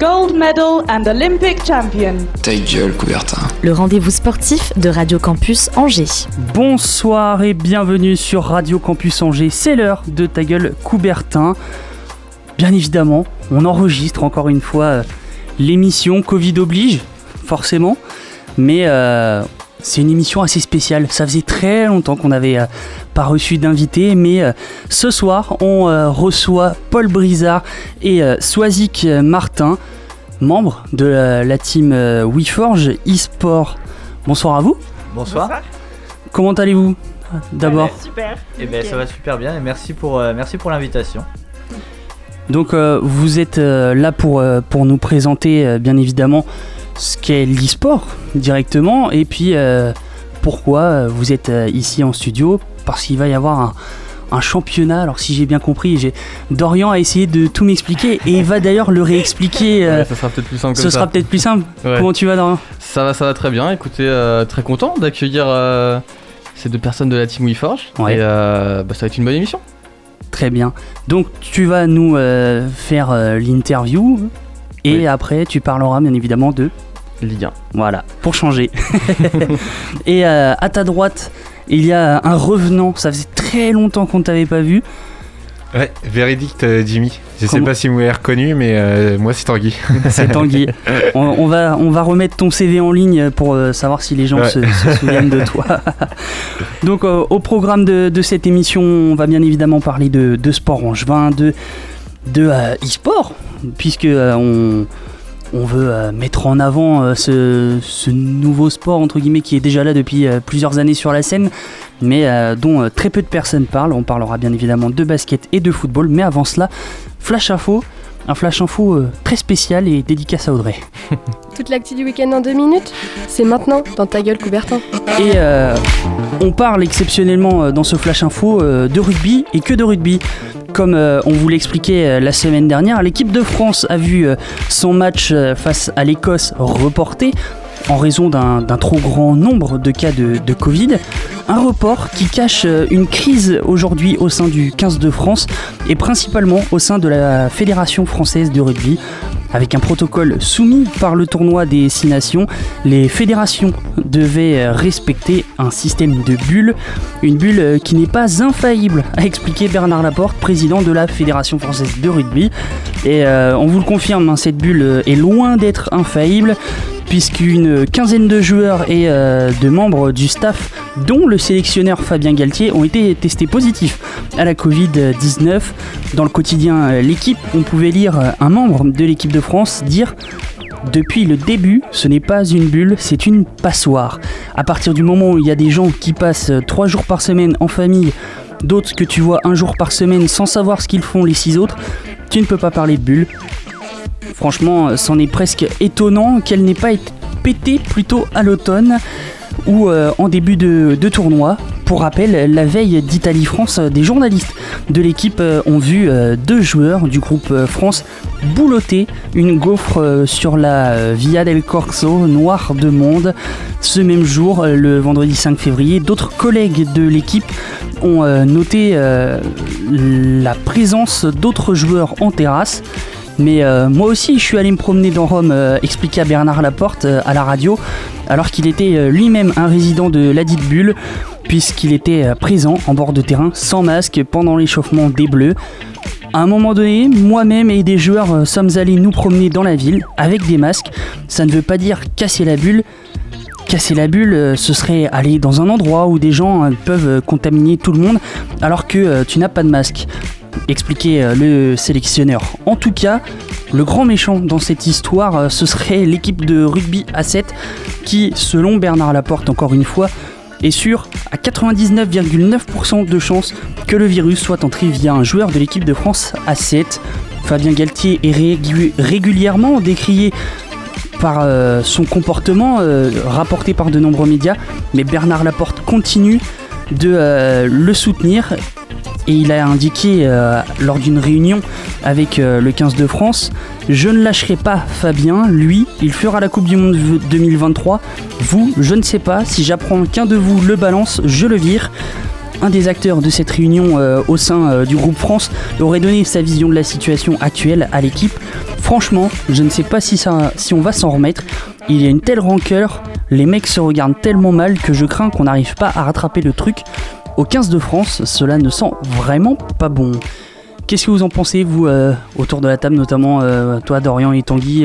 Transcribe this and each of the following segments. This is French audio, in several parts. Gold medal and Olympic champion. Ta gueule, Coubertin. Le rendez-vous sportif de Radio Campus Angers. Bonsoir et bienvenue sur Radio Campus Angers. C'est l'heure de Ta gueule, Coubertin. Bien évidemment, on enregistre encore une fois l'émission Covid oblige, forcément. Mais c'est une émission assez spéciale. Ça faisait très longtemps qu'on n'avait pas reçu d'invité, mais ce soir, on reçoit Paul Brizard et Soizic Martin, membres de la team WeForge eSport. Bonsoir à vous. Bonsoir. Comment allez-vous d'abord? Super. Eh bien, ça va super bien et merci pour l'invitation. Donc vous êtes là pour nous présenter bien évidemment ce qu'est l'e-sport directement et puis pourquoi vous êtes ici en studio, parce qu'il va y avoir un championnat. Alors si j'ai bien compris, Dorian a essayé de tout m'expliquer et il va d'ailleurs le réexpliquer. Ça sera peut-être plus simple comme ça. Comment tu vas, Dorian? Ça va très bien, écoutez, très content d'accueillir ces deux personnes de la team WeForge, ouais. Et ça va être une bonne émission. Très bien. Donc tu vas nous faire l'interview et oui. Après tu parleras bien évidemment de Ligue 1. Voilà, pour changer. Et à ta droite, il y a un revenant. Ça faisait très longtemps qu'on ne t'avait pas vu. Ouais, verdict Jimmy. Je sais pas si vous m'avez reconnu, mais moi c'est Tanguy. C'est Tanguy. On va remettre ton CV en ligne pour savoir si les gens se souviennent de toi. Donc au programme de cette émission, on va bien évidemment parler de sport angevin, de e-sport, puisque on veut mettre en avant ce nouveau sport entre guillemets qui est déjà là depuis plusieurs années sur la scène, mais dont très peu de personnes parlent. On parlera bien évidemment de basket et de football, mais avant cela, flash info très spécial et dédicace à Audrey. Toute l'actu du week-end en 2 minutes, c'est maintenant dans Ta gueule, Coubertin. Et on parle exceptionnellement dans ce flash info de rugby et que de rugby. Comme on vous l'expliquait la semaine dernière, l'équipe de France a vu son match face à l'Écosse reporté en raison d'un trop grand nombre de cas de Covid. Un report qui cache une crise aujourd'hui au sein du 15 de France et principalement au sein de la Fédération Française de Rugby. Avec un protocole soumis par le tournoi des 6 nations, les fédérations devaient respecter un système de bulles. Une bulle qui n'est pas infaillible, a expliqué Bernard Laporte, président de la Fédération Française de Rugby. Et on vous le confirme, cette bulle est loin d'être infaillible, puisqu'une quinzaine de joueurs et de membres du staff, dont le sélectionneur Fabien Galthié, ont été testés positifs à la Covid-19. Dans le quotidien L'Équipe, on pouvait lire un membre de l'équipe de France dire « Depuis le début, ce n'est pas une bulle, c'est une passoire. À partir du moment où il y a des gens qui passent 3 jours par semaine en famille, d'autres que tu vois 1 jour par semaine sans savoir ce qu'ils font les 6 autres, tu ne peux pas parler de bulle. » Franchement, c'en est presque étonnant qu'elle n'ait pas été pétée plutôt à l'automne ou en début de tournoi. Pour rappel, la veille d'Italie-France, des journalistes de l'équipe ont vu 2 joueurs du groupe France boulotter une gaufre sur la Via del Corso, noire de monde. Ce même jour, le vendredi 5 février, d'autres collègues de l'équipe ont noté la présence d'autres joueurs en terrasse. Mais moi aussi je suis allé me promener dans Rome, expliqua Bernard Laporte à la radio, alors qu'il était lui-même un résident de ladite bulle, puisqu'il était présent en bord de terrain sans masque pendant l'échauffement des Bleus. À un moment donné, moi-même et des joueurs sommes allés nous promener dans la ville avec des masques. Ça ne veut pas dire casser la bulle. Casser la bulle, ce serait aller dans un endroit où des gens peuvent contaminer tout le monde alors que tu n'as pas de masque. Expliquait le sélectionneur. En tout cas, le grand méchant dans cette histoire, ce serait l'équipe de rugby A7 qui, selon Bernard Laporte encore une fois, est sûre à 99,9% de chances que le virus soit entré via un joueur de l'équipe de France A7. Fabien Galthié est régulièrement décrié par son comportement rapporté par de nombreux médias, mais Bernard Laporte continue de le soutenir. Et il a indiqué lors d'une réunion avec le 15 de France: je ne lâcherai pas Fabien, lui, il fera la Coupe du Monde 2023. Vous, je ne sais pas, si j'apprends qu'un de vous le balance, je le vire. Un des acteurs de cette réunion au sein du groupe France aurait donné sa vision de la situation actuelle à l'équipe. Franchement, je ne sais pas si on va s'en remettre. Il y a une telle rancœur, les mecs se regardent tellement mal que je crains qu'on n'arrive pas à rattraper le truc. Au 15 de France, cela ne sent vraiment pas bon. Qu'est-ce que vous en pensez, vous, autour de la table, notamment toi, Dorian et Tanguy,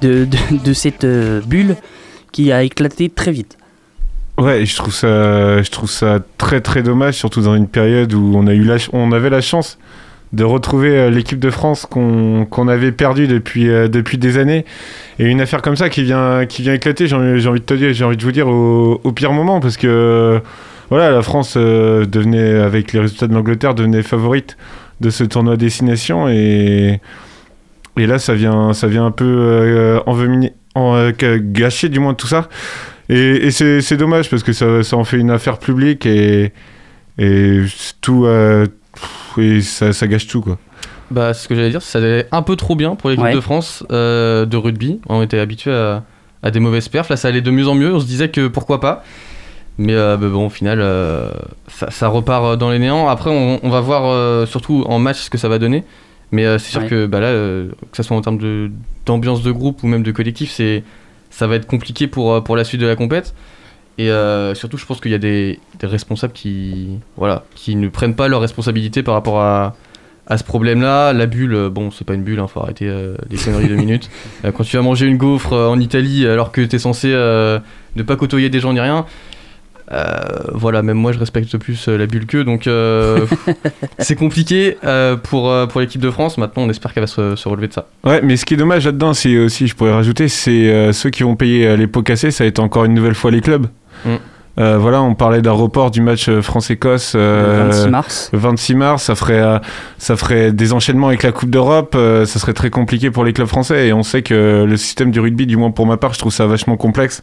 de cette bulle qui a éclaté très vite? Ouais, je trouve ça très très dommage, surtout dans une période où on avait la chance de retrouver l'équipe de France qu'on avait perdue depuis des années. Et une affaire comme ça qui vient éclater, j'ai envie de vous dire, au pire moment, parce que... Voilà, la France devenait, avec les résultats de l'Angleterre, favorite de ce tournoi destination, et là ça vient un peu gâcher du moins tout ça, et c'est dommage parce que ça en fait une affaire publique et tout, et ça gâche tout, quoi. Bah, c'est ce que j'allais dire, ça allait un peu trop bien pour l'équipe de France de rugby. On était habitué à des mauvaises perfs, là ça allait de mieux en mieux, on se disait que pourquoi pas. Mais bon, au final, ça repart dans les néants. Après, on va voir surtout en match ce que ça va donner. Mais c'est sûr que bah, là, que ce soit en termes d'ambiance de groupe ou même de collectif, ça va être compliqué pour la suite de la compète. Et surtout, je pense qu'il y a des responsables qui ne prennent pas leurs responsabilités par rapport à ce problème-là. La bulle, bon, c'est pas une bulle, faut arrêter les conneries de minutes. Quand tu vas manger une gaufre en Italie alors que t'es censé ne pas côtoyer des gens ni rien... Voilà, même moi je respecte plus la bulle qu'eux, donc c'est compliqué pour l'équipe de France. Maintenant, on espère qu'elle va se relever de ça. Ouais, mais ce qui est dommage là-dedans, c'est aussi, je pourrais rajouter, c'est ceux qui vont payer les pots cassés. Ça va être encore une nouvelle fois les clubs. Voilà, on parlait d'un report du match France-Écosse le 26 mars. Ça ferait des enchaînements avec la Coupe d'Europe, ça serait très compliqué pour les clubs français, et on sait que le système du rugby, du moins pour ma part, je trouve ça vachement complexe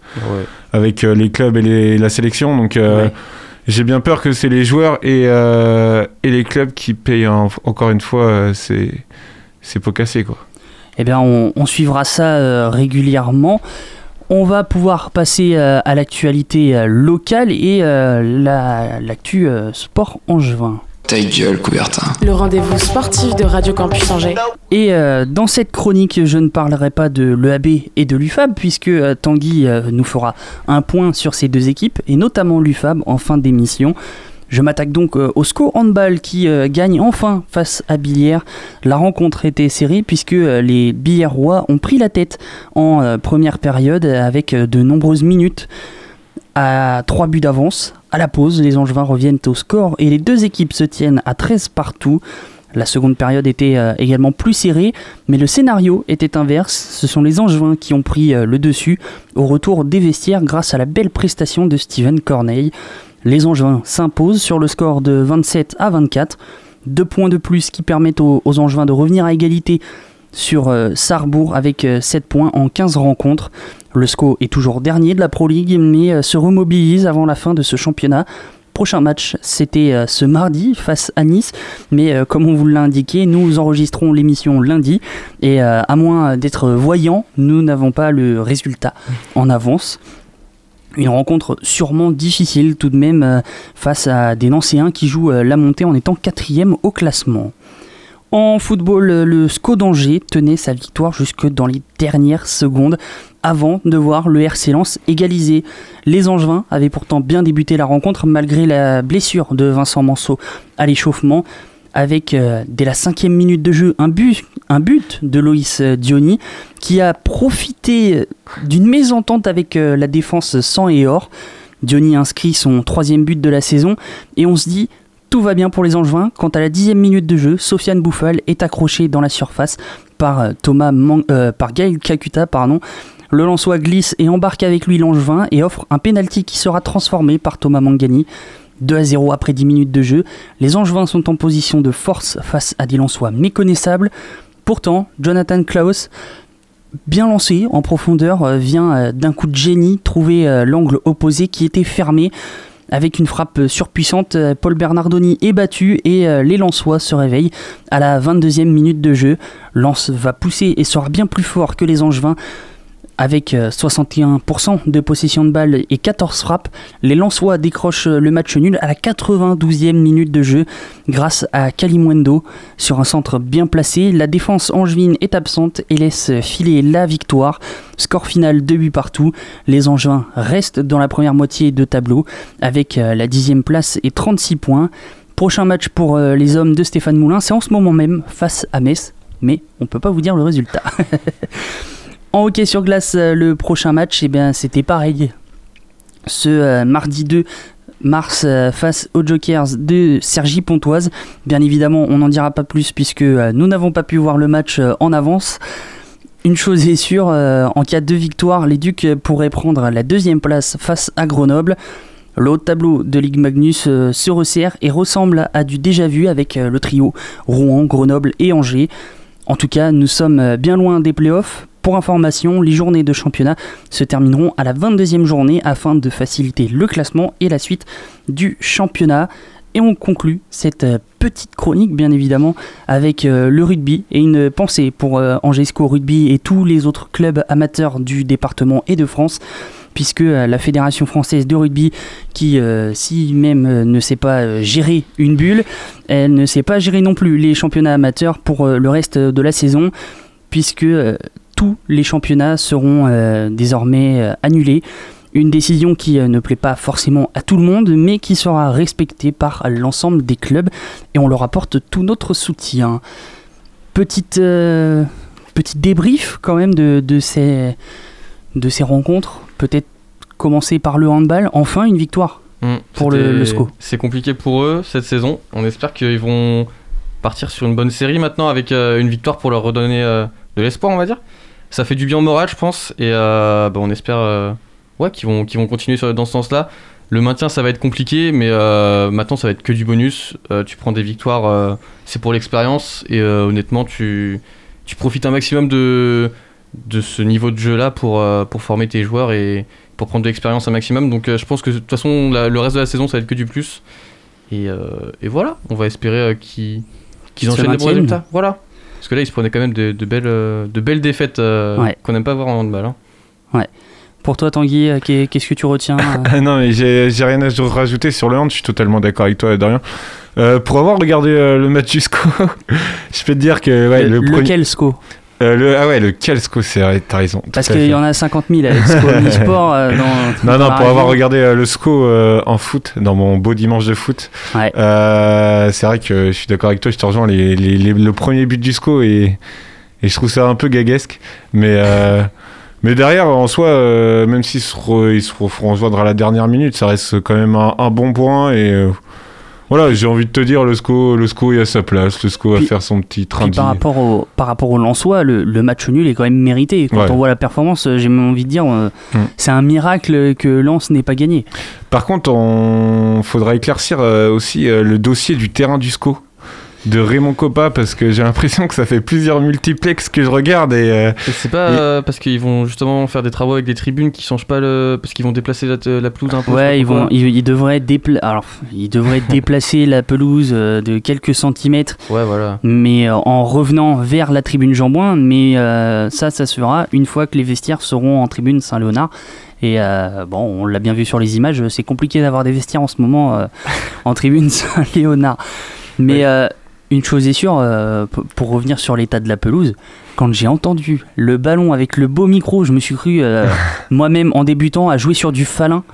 avec les clubs et la sélection, donc j'ai bien peur que c'est les joueurs et les clubs qui payent encore une fois ces pots cassés, quoi. Eh bien, on suivra ça régulièrement. On va pouvoir passer à l'actualité locale et l'actu sport angevin. Ta gueule, Coubertin. Le rendez-vous sportif de Radio Campus Angers. Et dans cette chronique, je ne parlerai pas de l'EAB et de l'UFAB, puisque Tanguy nous fera un point sur ces deux équipes, et notamment l'UFAB en fin d'émission. Je m'attaque donc au SCO Handball qui gagne enfin face à Billière. La rencontre était serrée puisque les Billièrois ont pris la tête en première période avec de nombreuses minutes à 3 buts d'avance. À la pause, les Angevins reviennent au score et les deux équipes se tiennent à 13 partout. La seconde période était également plus serrée, mais le scénario était inverse. Ce sont les Angevins qui ont pris le dessus au retour des vestiaires grâce à la belle prestation de Steven Corneille. Les Angevins s'imposent sur le score de 27 à 24. 2 points de plus qui permettent aux Angevins de revenir à égalité sur Sarbourg avec 7 points en 15 rencontres. Le SCO est toujours dernier de la Pro League, mais se remobilise avant la fin de ce championnat. Prochain match, c'était ce mardi face à Nice. Mais comme on vous l'a indiqué, nous enregistrons l'émission lundi. Et à moins d'être voyants, nous n'avons pas le résultat en avance. Une rencontre sûrement difficile tout de même face à des Nancéens qui jouent la montée en étant 4e au classement. En football, le SCO d'Angers tenait sa victoire jusque dans les dernières secondes avant de voir le RC Lens égaliser. Les Angevins avaient pourtant bien débuté la rencontre malgré la blessure de Vincent Manceau à l'échauffement, avec dès la 5e minute de jeu un but de Loïs Diony qui a profité d'une mésentente avec la défense sang et or. Diony inscrit son 3e but de la saison et on se dit tout va bien pour les Angevins. Quant à la 10e minute de jeu, Sofiane Bouffal est accrochée dans la surface par Gaël Kakuta. Le Lensois glisse et embarque avec lui l'Angevin et offre un pénalty qui sera transformé par Thomas Mangani. 2-0 après 10 minutes de jeu, les Angevins sont en position de force face à des Lensois méconnaissables. Pourtant, Jonathan Klaus bien lancé en profondeur, vient d'un coup de génie trouver l'angle opposé qui était fermé. Avec une frappe surpuissante, Paul Bernardoni est battu et les Lensois se réveillent à la 22e minute de jeu. Lens va pousser et sera bien plus fort que les Angevins. Avec 61% de possession de balle et 14 frappes, les Lensois décrochent le match nul à la 92e minute de jeu grâce à Kalimwendo. Sur un centre bien placé, la défense angevine est absente et laisse filer la victoire. Score final 2 buts partout. Les Angevins restent dans la première moitié de tableau avec la 10e place et 36 points. Prochain match pour les hommes de Stéphane Moulin, c'est en ce moment même face à Metz, mais on ne peut pas vous dire le résultat. En hockey sur glace, le prochain match, eh bien, c'était pareil. Ce mardi 2 mars, face aux Jokers de Cergy-Pontoise. Bien évidemment, on n'en dira pas plus puisque nous n'avons pas pu voir le match en avance. Une chose est sûre, en cas de victoire, les Ducs pourraient prendre la 2e place face à Grenoble. Le haut de tableau de Ligue Magnus se resserre et ressemble à du déjà vu avec le trio Rouen, Grenoble et Angers. En tout cas, nous sommes bien loin des playoffs. Pour information, les journées de championnat se termineront à la 22e journée afin de faciliter le classement et la suite du championnat. Et on conclut cette petite chronique, bien évidemment, avec le rugby et une pensée pour Angesco Rugby et tous les autres clubs amateurs du département et de France, puisque la Fédération Française de Rugby, qui si même ne sait pas gérer une bulle, elle ne sait pas gérer non plus les championnats amateurs pour le reste de la saison, puisque... tous les championnats seront désormais annulés. Une décision qui ne plaît pas forcément à tout le monde, mais qui sera respectée par l'ensemble des clubs. Et on leur apporte tout notre soutien. Petit débrief quand même de ces rencontres. Peut-être commencer par le handball. Enfin, une victoire pour le SCO. C'est compliqué pour eux cette saison. On espère qu'ils vont partir sur une bonne série maintenant avec une victoire pour leur redonner de l'espoir, on va dire. Ça fait du bien au moral, je pense, et on espère qu'ils vont continuer dans ce sens-là. Le maintien, ça va être compliqué, mais maintenant, ça va être que du bonus. Tu prends des victoires, c'est pour l'expérience, et honnêtement, tu profites un maximum de ce niveau de jeu-là pour former tes joueurs et pour prendre de l'expérience un maximum. Donc, je pense que de toute façon, le reste de la saison, ça va être que du plus. Et voilà, on va espérer qu'ils enchaînent les bons résultats. Voilà. Parce que là, ils se prenaient quand même de belles défaites qu'on n'aime pas voir en handball. Hein. Ouais. Pour toi, Tanguy, qu'est-ce que tu retiens Non, mais j'ai rien à rajouter sur le hand. Je suis totalement d'accord avec toi, Adrien. Pour avoir regardé le match du SCO, je peux te dire que... Ouais, lequel SCO le Calsco, t'as raison. Parce qu'il y en a 50 000 avec SCO e-sport. Pour avoir regardé le SCO en foot, dans mon beau dimanche de foot, ouais. C'est vrai que je suis d'accord avec toi, je te rejoins. Le premier but du SCO, et je trouve ça un peu gaguesque. Mais derrière, en soi, même s'ils se referont joindre à la dernière minute, ça reste quand même un bon point. Et... Voilà, j'ai envie de te dire, le SCO est à sa place, le SCO va faire son petit train de vie. Par rapport au Lensois, le match nul est quand même mérité. Quand on voit la performance, j'ai même envie de dire, c'est un miracle que Lens n'ait pas gagné. Par contre, il faudra éclaircir aussi le dossier du terrain du SCO, de Raymond Coppa, parce que j'ai l'impression que ça fait plusieurs multiplexes que je regarde. Et c'est pas parce qu'ils vont justement faire des travaux avec des tribunes qui changent pas parce qu'ils vont déplacer la pelouse un peu. Ouais, ils devraient déplacer la pelouse de quelques centimètres. Ouais, voilà. Mais en revenant vers la tribune Jean-Bouin, mais ça se fera une fois que les vestiaires seront en tribune Saint-Léonard. Et on l'a bien vu sur les images, c'est compliqué d'avoir des vestiaires en ce moment en tribune Saint-Léonard. Mais ouais. Une chose est sûre, pour revenir sur l'état de la pelouse, quand j'ai entendu le ballon avec le beau micro, je me suis cru moi-même en débutant à jouer sur du Falin.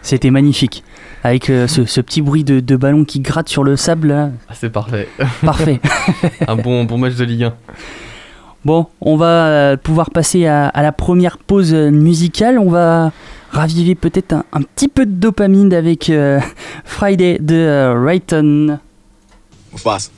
C'était magnifique. Avec ce petit bruit de ballon qui gratte sur le sable. Là. Ah, c'est parfait. Parfait. Un bon match de Ligue 1. Bon, on va pouvoir passer à la première pause musicale. On va raviver peut-être un petit peu de dopamine avec Friday de Rayton. Mufasa.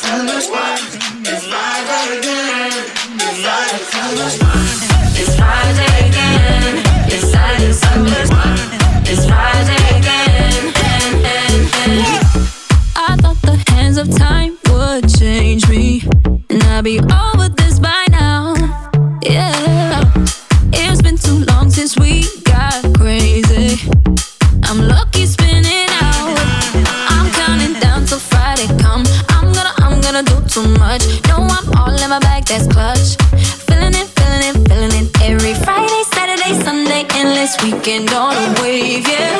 from the spot. It's live again, it's live from the spot. It's Friday again, it's Saturday, Sunday. It's Friday again. too much. No, I'm all in my bag, that's clutch. Feeling it, feeling it, feeling it. Every Friday, Saturday, Sunday, endless weekend on a wave, yeah.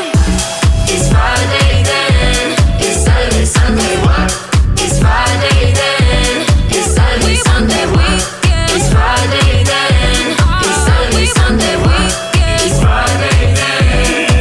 It's Friday then, it's Saturday, Sunday, what? It's Friday then, it's Saturday, Sunday, what? It's Friday then, it's Saturday, Sunday, what? It's Friday then, it's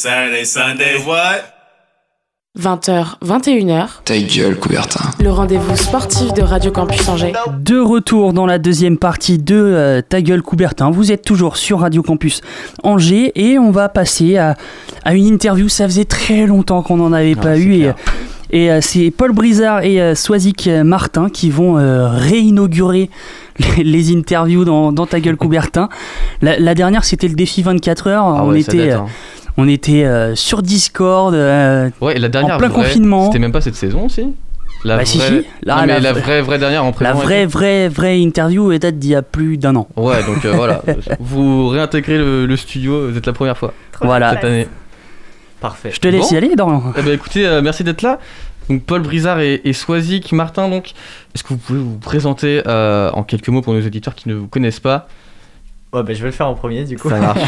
Saturday, Sunday, Sunday, what? 20h, 21h. Ta gueule, Coubertin. Le rendez-vous sportif de Radio Campus Angers. De retour dans la deuxième partie de Ta gueule, Coubertin. Vous êtes toujours sur Radio Campus Angers et on va passer à une interview. Ça faisait très longtemps qu'on n'en avait pas eu. Et c'est Paul Brizard et Soizic Martin qui vont réinaugurer les interviews dans Ta gueule, Coubertin. La dernière, c'était le défi 24h. Ah ouais, ça date, hein. On était sur Discord, ouais, la dernière en plein confinement. C'était même pas cette saison aussi. La vraie dernière en présent. La vraie interview date d'il y a plus d'un an. Ouais, donc voilà, vous réintégrez le studio, vous êtes la première fois. Voilà. Cette année. Parfait. Je te laisse y aller, Dorian. Eh ben, écoutez, merci d'être là. Donc Paul Brizard et Soizic Martin, donc, est-ce que vous pouvez vous présenter en quelques mots pour nos auditeurs qui ne vous connaissent pas? Ouais, bah, je vais le faire en premier du coup. Ça marche.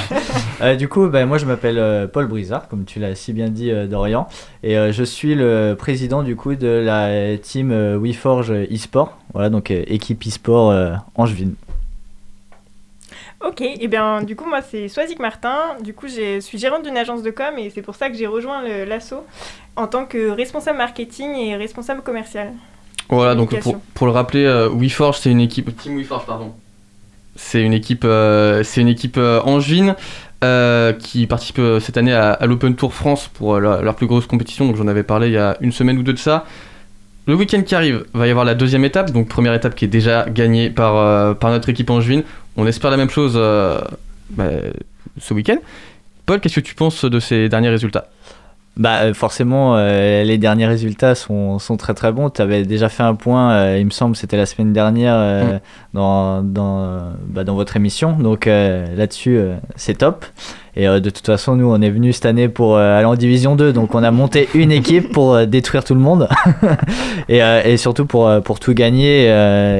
Du coup, moi je m'appelle Paul Brizard, comme tu l'as si bien dit Dorian, et je suis le président du coup de la team WeForge e-sport, voilà, donc équipe e-sport angevine. Ok, et bien du coup moi c'est Soizic Martin, du coup je suis gérante d'une agence de com et c'est pour ça que j'ai rejoint l'asso en tant que responsable marketing et responsable commercial. Voilà, donc pour le rappeler, WeForge c'est une équipe, team WeForge pardon. C'est une équipe angevine qui participe cette année à l'Open Tour France pour leur plus grosse compétition. Donc j'en avais parlé il y a une semaine ou deux de ça. Le week-end qui arrive, va y avoir la deuxième étape. Donc première étape qui est déjà gagnée par notre équipe angevine. On espère la même chose ce week-end. Paul, qu'est-ce que tu penses de ces derniers résultats ? Forcément, les derniers résultats sont très très bons. Tu avais déjà fait un point, il me semble, c'était la semaine dernière dans votre émission. Donc là-dessus, c'est top. Et de toute façon, nous, on est venus cette année pour aller en Division 2. Donc on a monté une équipe pour détruire tout le monde. et surtout pour tout gagner.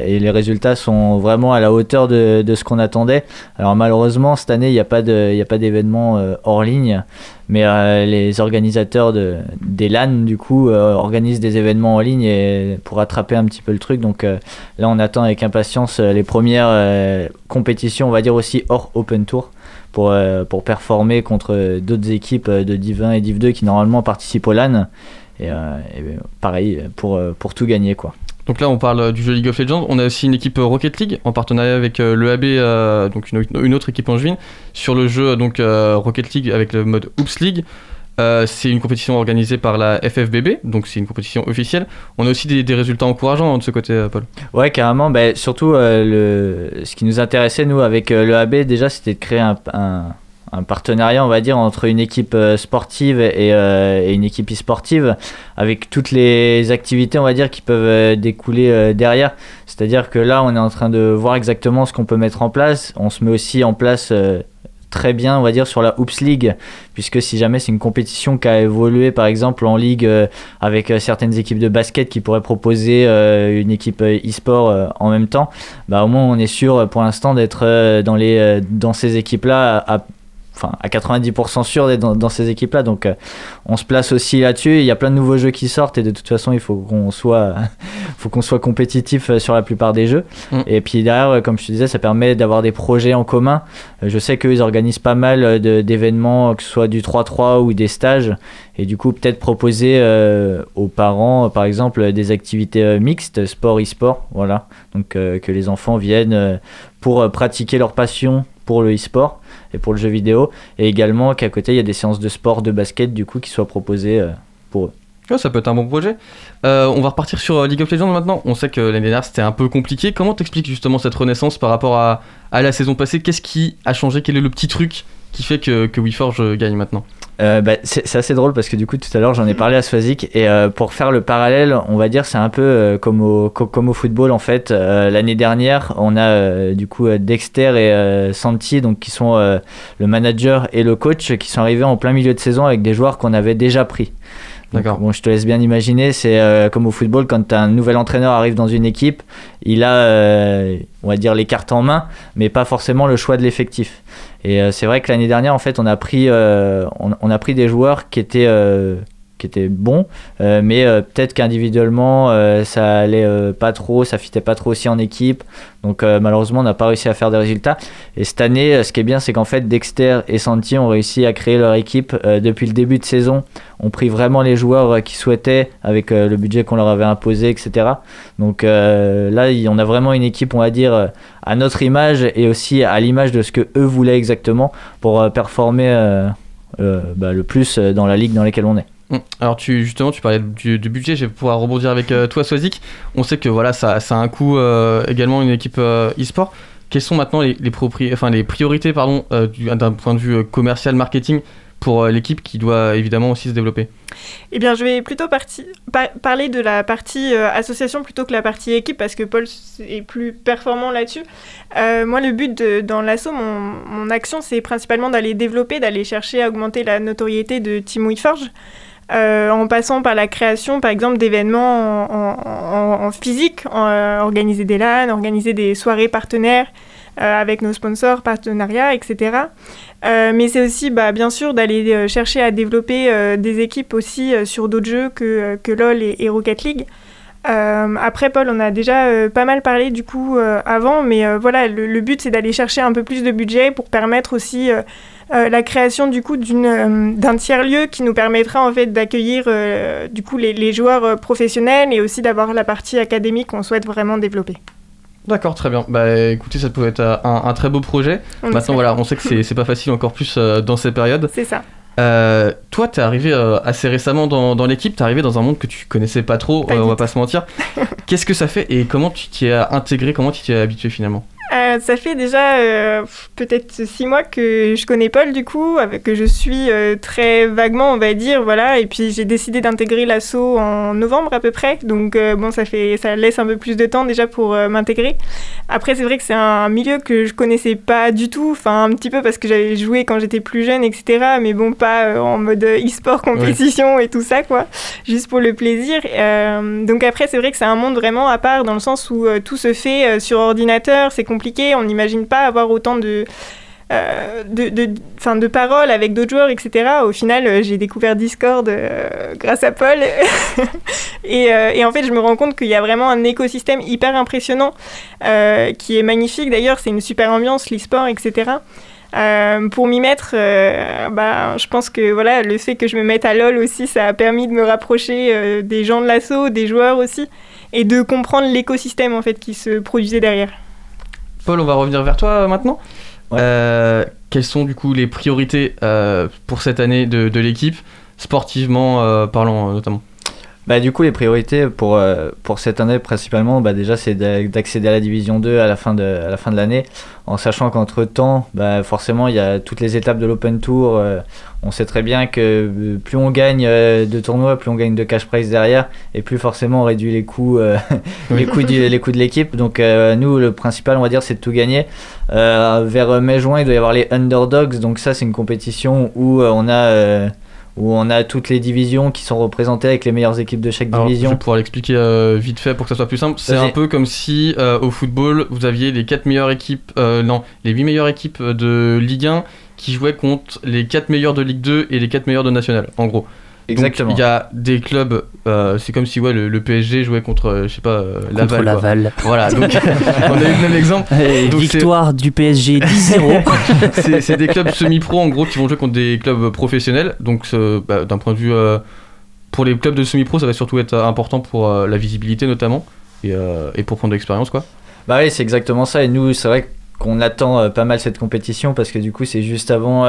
Et les résultats sont vraiment à la hauteur de ce qu'on attendait. Alors malheureusement, cette année, il n'y a pas d'événement hors ligne. Mais les organisateurs des LAN, du coup, organisent des événements en ligne et pour rattraper un petit peu le truc. Donc là, on attend avec impatience les premières compétitions, on va dire aussi hors Open Tour. Pour performer contre d'autres équipes de Div 1 et Div 2 qui normalement participent au LAN et pareil pour tout gagner quoi. Donc là on parle du jeu League of Legends, on a aussi une équipe Rocket League en partenariat avec l'EAB, donc une autre équipe angevine sur le jeu donc Rocket League avec le mode Hoops League. C'est une compétition organisée par la FFBB, donc c'est une compétition officielle. On a aussi des résultats encourageants de ce côté, Paul. Ouais, carrément. Bah, surtout, ce qui nous intéressait, nous, avec l'EAB, déjà, c'était de créer un partenariat, on va dire, entre une équipe sportive et une équipe e-sportive, avec toutes les activités, on va dire, qui peuvent découler derrière. C'est-à-dire que là, on est en train de voir exactement ce qu'on peut mettre en place. On se met aussi en place... très bien, on va dire, sur la Hoops League, puisque si jamais c'est une compétition qui a évolué par exemple en ligue avec certaines équipes de basket qui pourraient proposer une équipe e-sport en même temps, bah au moins on est sûr pour l'instant d'être dans ces équipes là à 90% sûr d'être dans ces équipes là, donc on se place aussi là-dessus. Il y a plein de nouveaux jeux qui sortent et de toute façon il faut qu'on soit compétitif sur la plupart des jeux. Et puis derrière, comme je te disais, ça permet d'avoir des projets en commun. Je sais qu'ils organisent pas mal d'événements, que ce soit du 3-3 ou des stages, et du coup peut-être proposer aux parents par exemple des activités mixtes, sport e-sport, voilà, donc que les enfants viennent pour pratiquer leur passion pour le e-sport et pour le jeu vidéo, et également qu'à côté il y a des séances de sport, de basket, du coup, qui soient proposées pour eux. Ouais, ça peut être un bon projet. On va repartir sur League of Legends maintenant. On sait que l'année dernière c'était un peu compliqué. Comment t'expliques justement cette renaissance par rapport à la saison passée? Qu'est-ce qui a changé? Quel est le petit truc qui fait que WeForge gagne maintenant? C'est assez drôle parce que du coup tout à l'heure j'en ai parlé à Soizic, et pour faire le parallèle, on va dire c'est un peu comme au football en fait. L'année dernière on a du coup Dexter et Santi, donc qui sont le manager et le coach, qui sont arrivés en plein milieu de saison avec des joueurs qu'on avait déjà pris. D'accord. Bon, je te laisse bien imaginer, c'est comme au football, quand un nouvel entraîneur arrive dans une équipe, il a, on va dire, les cartes en main, mais pas forcément le choix de l'effectif. Et c'est vrai que l'année dernière, en fait, on a pris des joueurs qui étaient bons, mais peut-être qu'individuellement, ça allait pas trop, ça fitait pas trop aussi en équipe. Donc malheureusement, on n'a pas réussi à faire des résultats. Et cette année, ce qui est bien, c'est qu'en fait, Dexter et Santi ont réussi à créer leur équipe depuis le début de saison. Ont pris vraiment les joueurs qu'ils souhaitaient avec le budget qu'on leur avait imposé, etc. Donc là, on a vraiment une équipe, on va dire, à notre image et aussi à l'image de ce que eux voulaient exactement pour performer le plus dans la ligue dans laquelle on est. Alors tu parlais du budget, je vais pouvoir rebondir avec toi Soizic. On sait que voilà, ça a un coût également une équipe e-sport. Quelles sont maintenant les priorités d'un point de vue commercial, marketing pour l'équipe qui doit évidemment aussi se développer? Eh bien, je vais plutôt parler de la partie association plutôt que la partie équipe, parce que Paul est plus performant là-dessus. Moi, le but dans l'asso, mon action, c'est principalement d'aller développer, d'aller chercher à augmenter la notoriété de Team WeForge. En passant par la création par exemple d'événements en physique, organiser des LAN, organiser des soirées partenaires avec nos sponsors, partenariats, etc. Mais c'est aussi bien sûr d'aller chercher à développer des équipes aussi sur d'autres jeux que LoL et Rocket League. Après Paul, on a déjà pas mal parlé du coup avant, mais voilà, le but c'est d'aller chercher un peu plus de budget pour permettre aussi la création du coup d'un tiers-lieu qui nous permettra en fait d'accueillir du coup les joueurs professionnels et aussi d'avoir la partie académique qu'on souhaite vraiment développer. D'accord, très bien. Écoutez, ça pouvait être un très beau projet. Maintenant, voilà, on sait que c'est pas facile encore plus dans ces périodes. C'est ça. Toi, t'es arrivé assez récemment dans l'équipe, t'es arrivé dans un monde que tu connaissais pas trop, on va pas se mentir. Qu'est-ce que ça fait et comment tu t'y es intégré, comment tu t'y es habitué finalement? Ça fait déjà peut-être 6 mois que je connais Paul du coup, que je suis très vaguement on va dire, voilà, et puis j'ai décidé d'intégrer l'asso en novembre à peu près, donc ça laisse un peu plus de temps déjà pour m'intégrer. Après c'est vrai que c'est un milieu que je connaissais pas du tout, enfin un petit peu parce que j'avais joué quand j'étais plus jeune etc, mais bon pas en mode e-sport compétition et tout ça quoi, juste pour le plaisir. Donc après c'est vrai que c'est un monde vraiment à part dans le sens où tout se fait sur ordinateur, c'est compliqué, on n'imagine pas avoir autant de paroles avec d'autres joueurs, etc. Au final, j'ai découvert Discord grâce à Paul et en fait, je me rends compte qu'il y a vraiment un écosystème hyper impressionnant qui est magnifique. D'ailleurs, c'est une super ambiance, l'e-sport, etc. Pour m'y mettre, je pense que voilà, le fait que je me mette à LoL aussi, ça a permis de me rapprocher des gens de l'asso, des joueurs aussi, et de comprendre l'écosystème en fait qui se produisait derrière. Paul, on va revenir vers toi maintenant. Ouais. Quelles sont du coup les priorités pour cette année de l'équipe? sportivement parlant notamment. Bah, du coup, les priorités pour cette année, principalement, bah, déjà, c'est d'accéder à la Division 2 à la fin de l'année, en sachant qu'entre-temps, bah, forcément, il y a toutes les étapes de l'Open Tour. On sait très bien que plus on gagne de tournois, plus on gagne de cash prize derrière, et plus forcément, on réduit les coûts, les coûts de l'équipe. Donc, nous, le principal, on va dire, c'est de tout gagner. Vers mai-juin, il doit y avoir les Underdogs. Donc ça, c'est une compétition où on a toutes les divisions qui sont représentées avec les meilleures équipes de chaque division. Je vais pouvoir l'expliquer vite fait pour que ça soit plus simple. C'est un peu comme si au football, vous aviez les 8 meilleures équipes de Ligue 1 qui jouaient contre les 4 meilleures de Ligue 2 et les 4 meilleures de National, en gros. Exactement. Donc, il y a des clubs, c'est comme si le PSG jouait contre, Laval. Voilà, donc on a eu le même exemple. Donc, victoire du PSG 10-0. c'est des clubs semi-pro en gros qui vont jouer contre des clubs professionnels. Donc d'un point de vue, pour les clubs de semi-pro, ça va surtout être important pour la visibilité notamment et pour prendre de l'expérience quoi. Bah oui, c'est exactement ça. Et nous, c'est vrai qu'on attend pas mal cette compétition parce que du coup c'est juste avant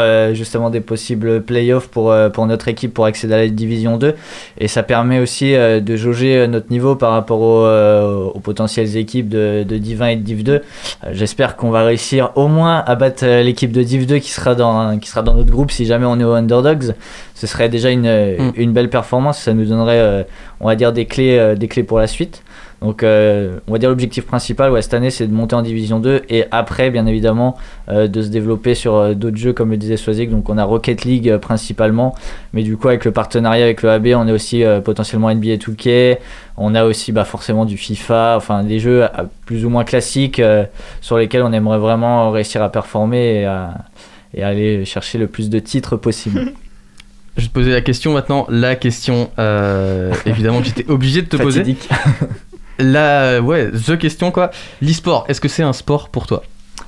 des possibles playoffs pour notre équipe pour accéder à la division 2 et ça permet aussi de jauger notre niveau par rapport aux potentielles équipes de Div 1 et de Div 2. J'espère qu'on va réussir au moins à battre l'équipe de Div 2 qui sera dans notre groupe si jamais on est aux Underdogs. Ce serait déjà une belle performance, ça nous donnerait on va dire des clés pour la suite. Donc on va dire l'objectif principal cette année c'est de monter en division 2 et après bien évidemment de se développer sur d'autres jeux comme le disait Soizic. Donc on a Rocket League principalement, mais du coup avec le partenariat avec le EAB on a aussi potentiellement NBA 2K, on a aussi forcément du FIFA, enfin des jeux plus ou moins classiques sur lesquels on aimerait vraiment réussir à performer et aller chercher le plus de titres possible. Je vais te poser la question évidemment que j'étais obligé de te poser. The question quoi. L'e-sport, est-ce que c'est un sport pour toi ?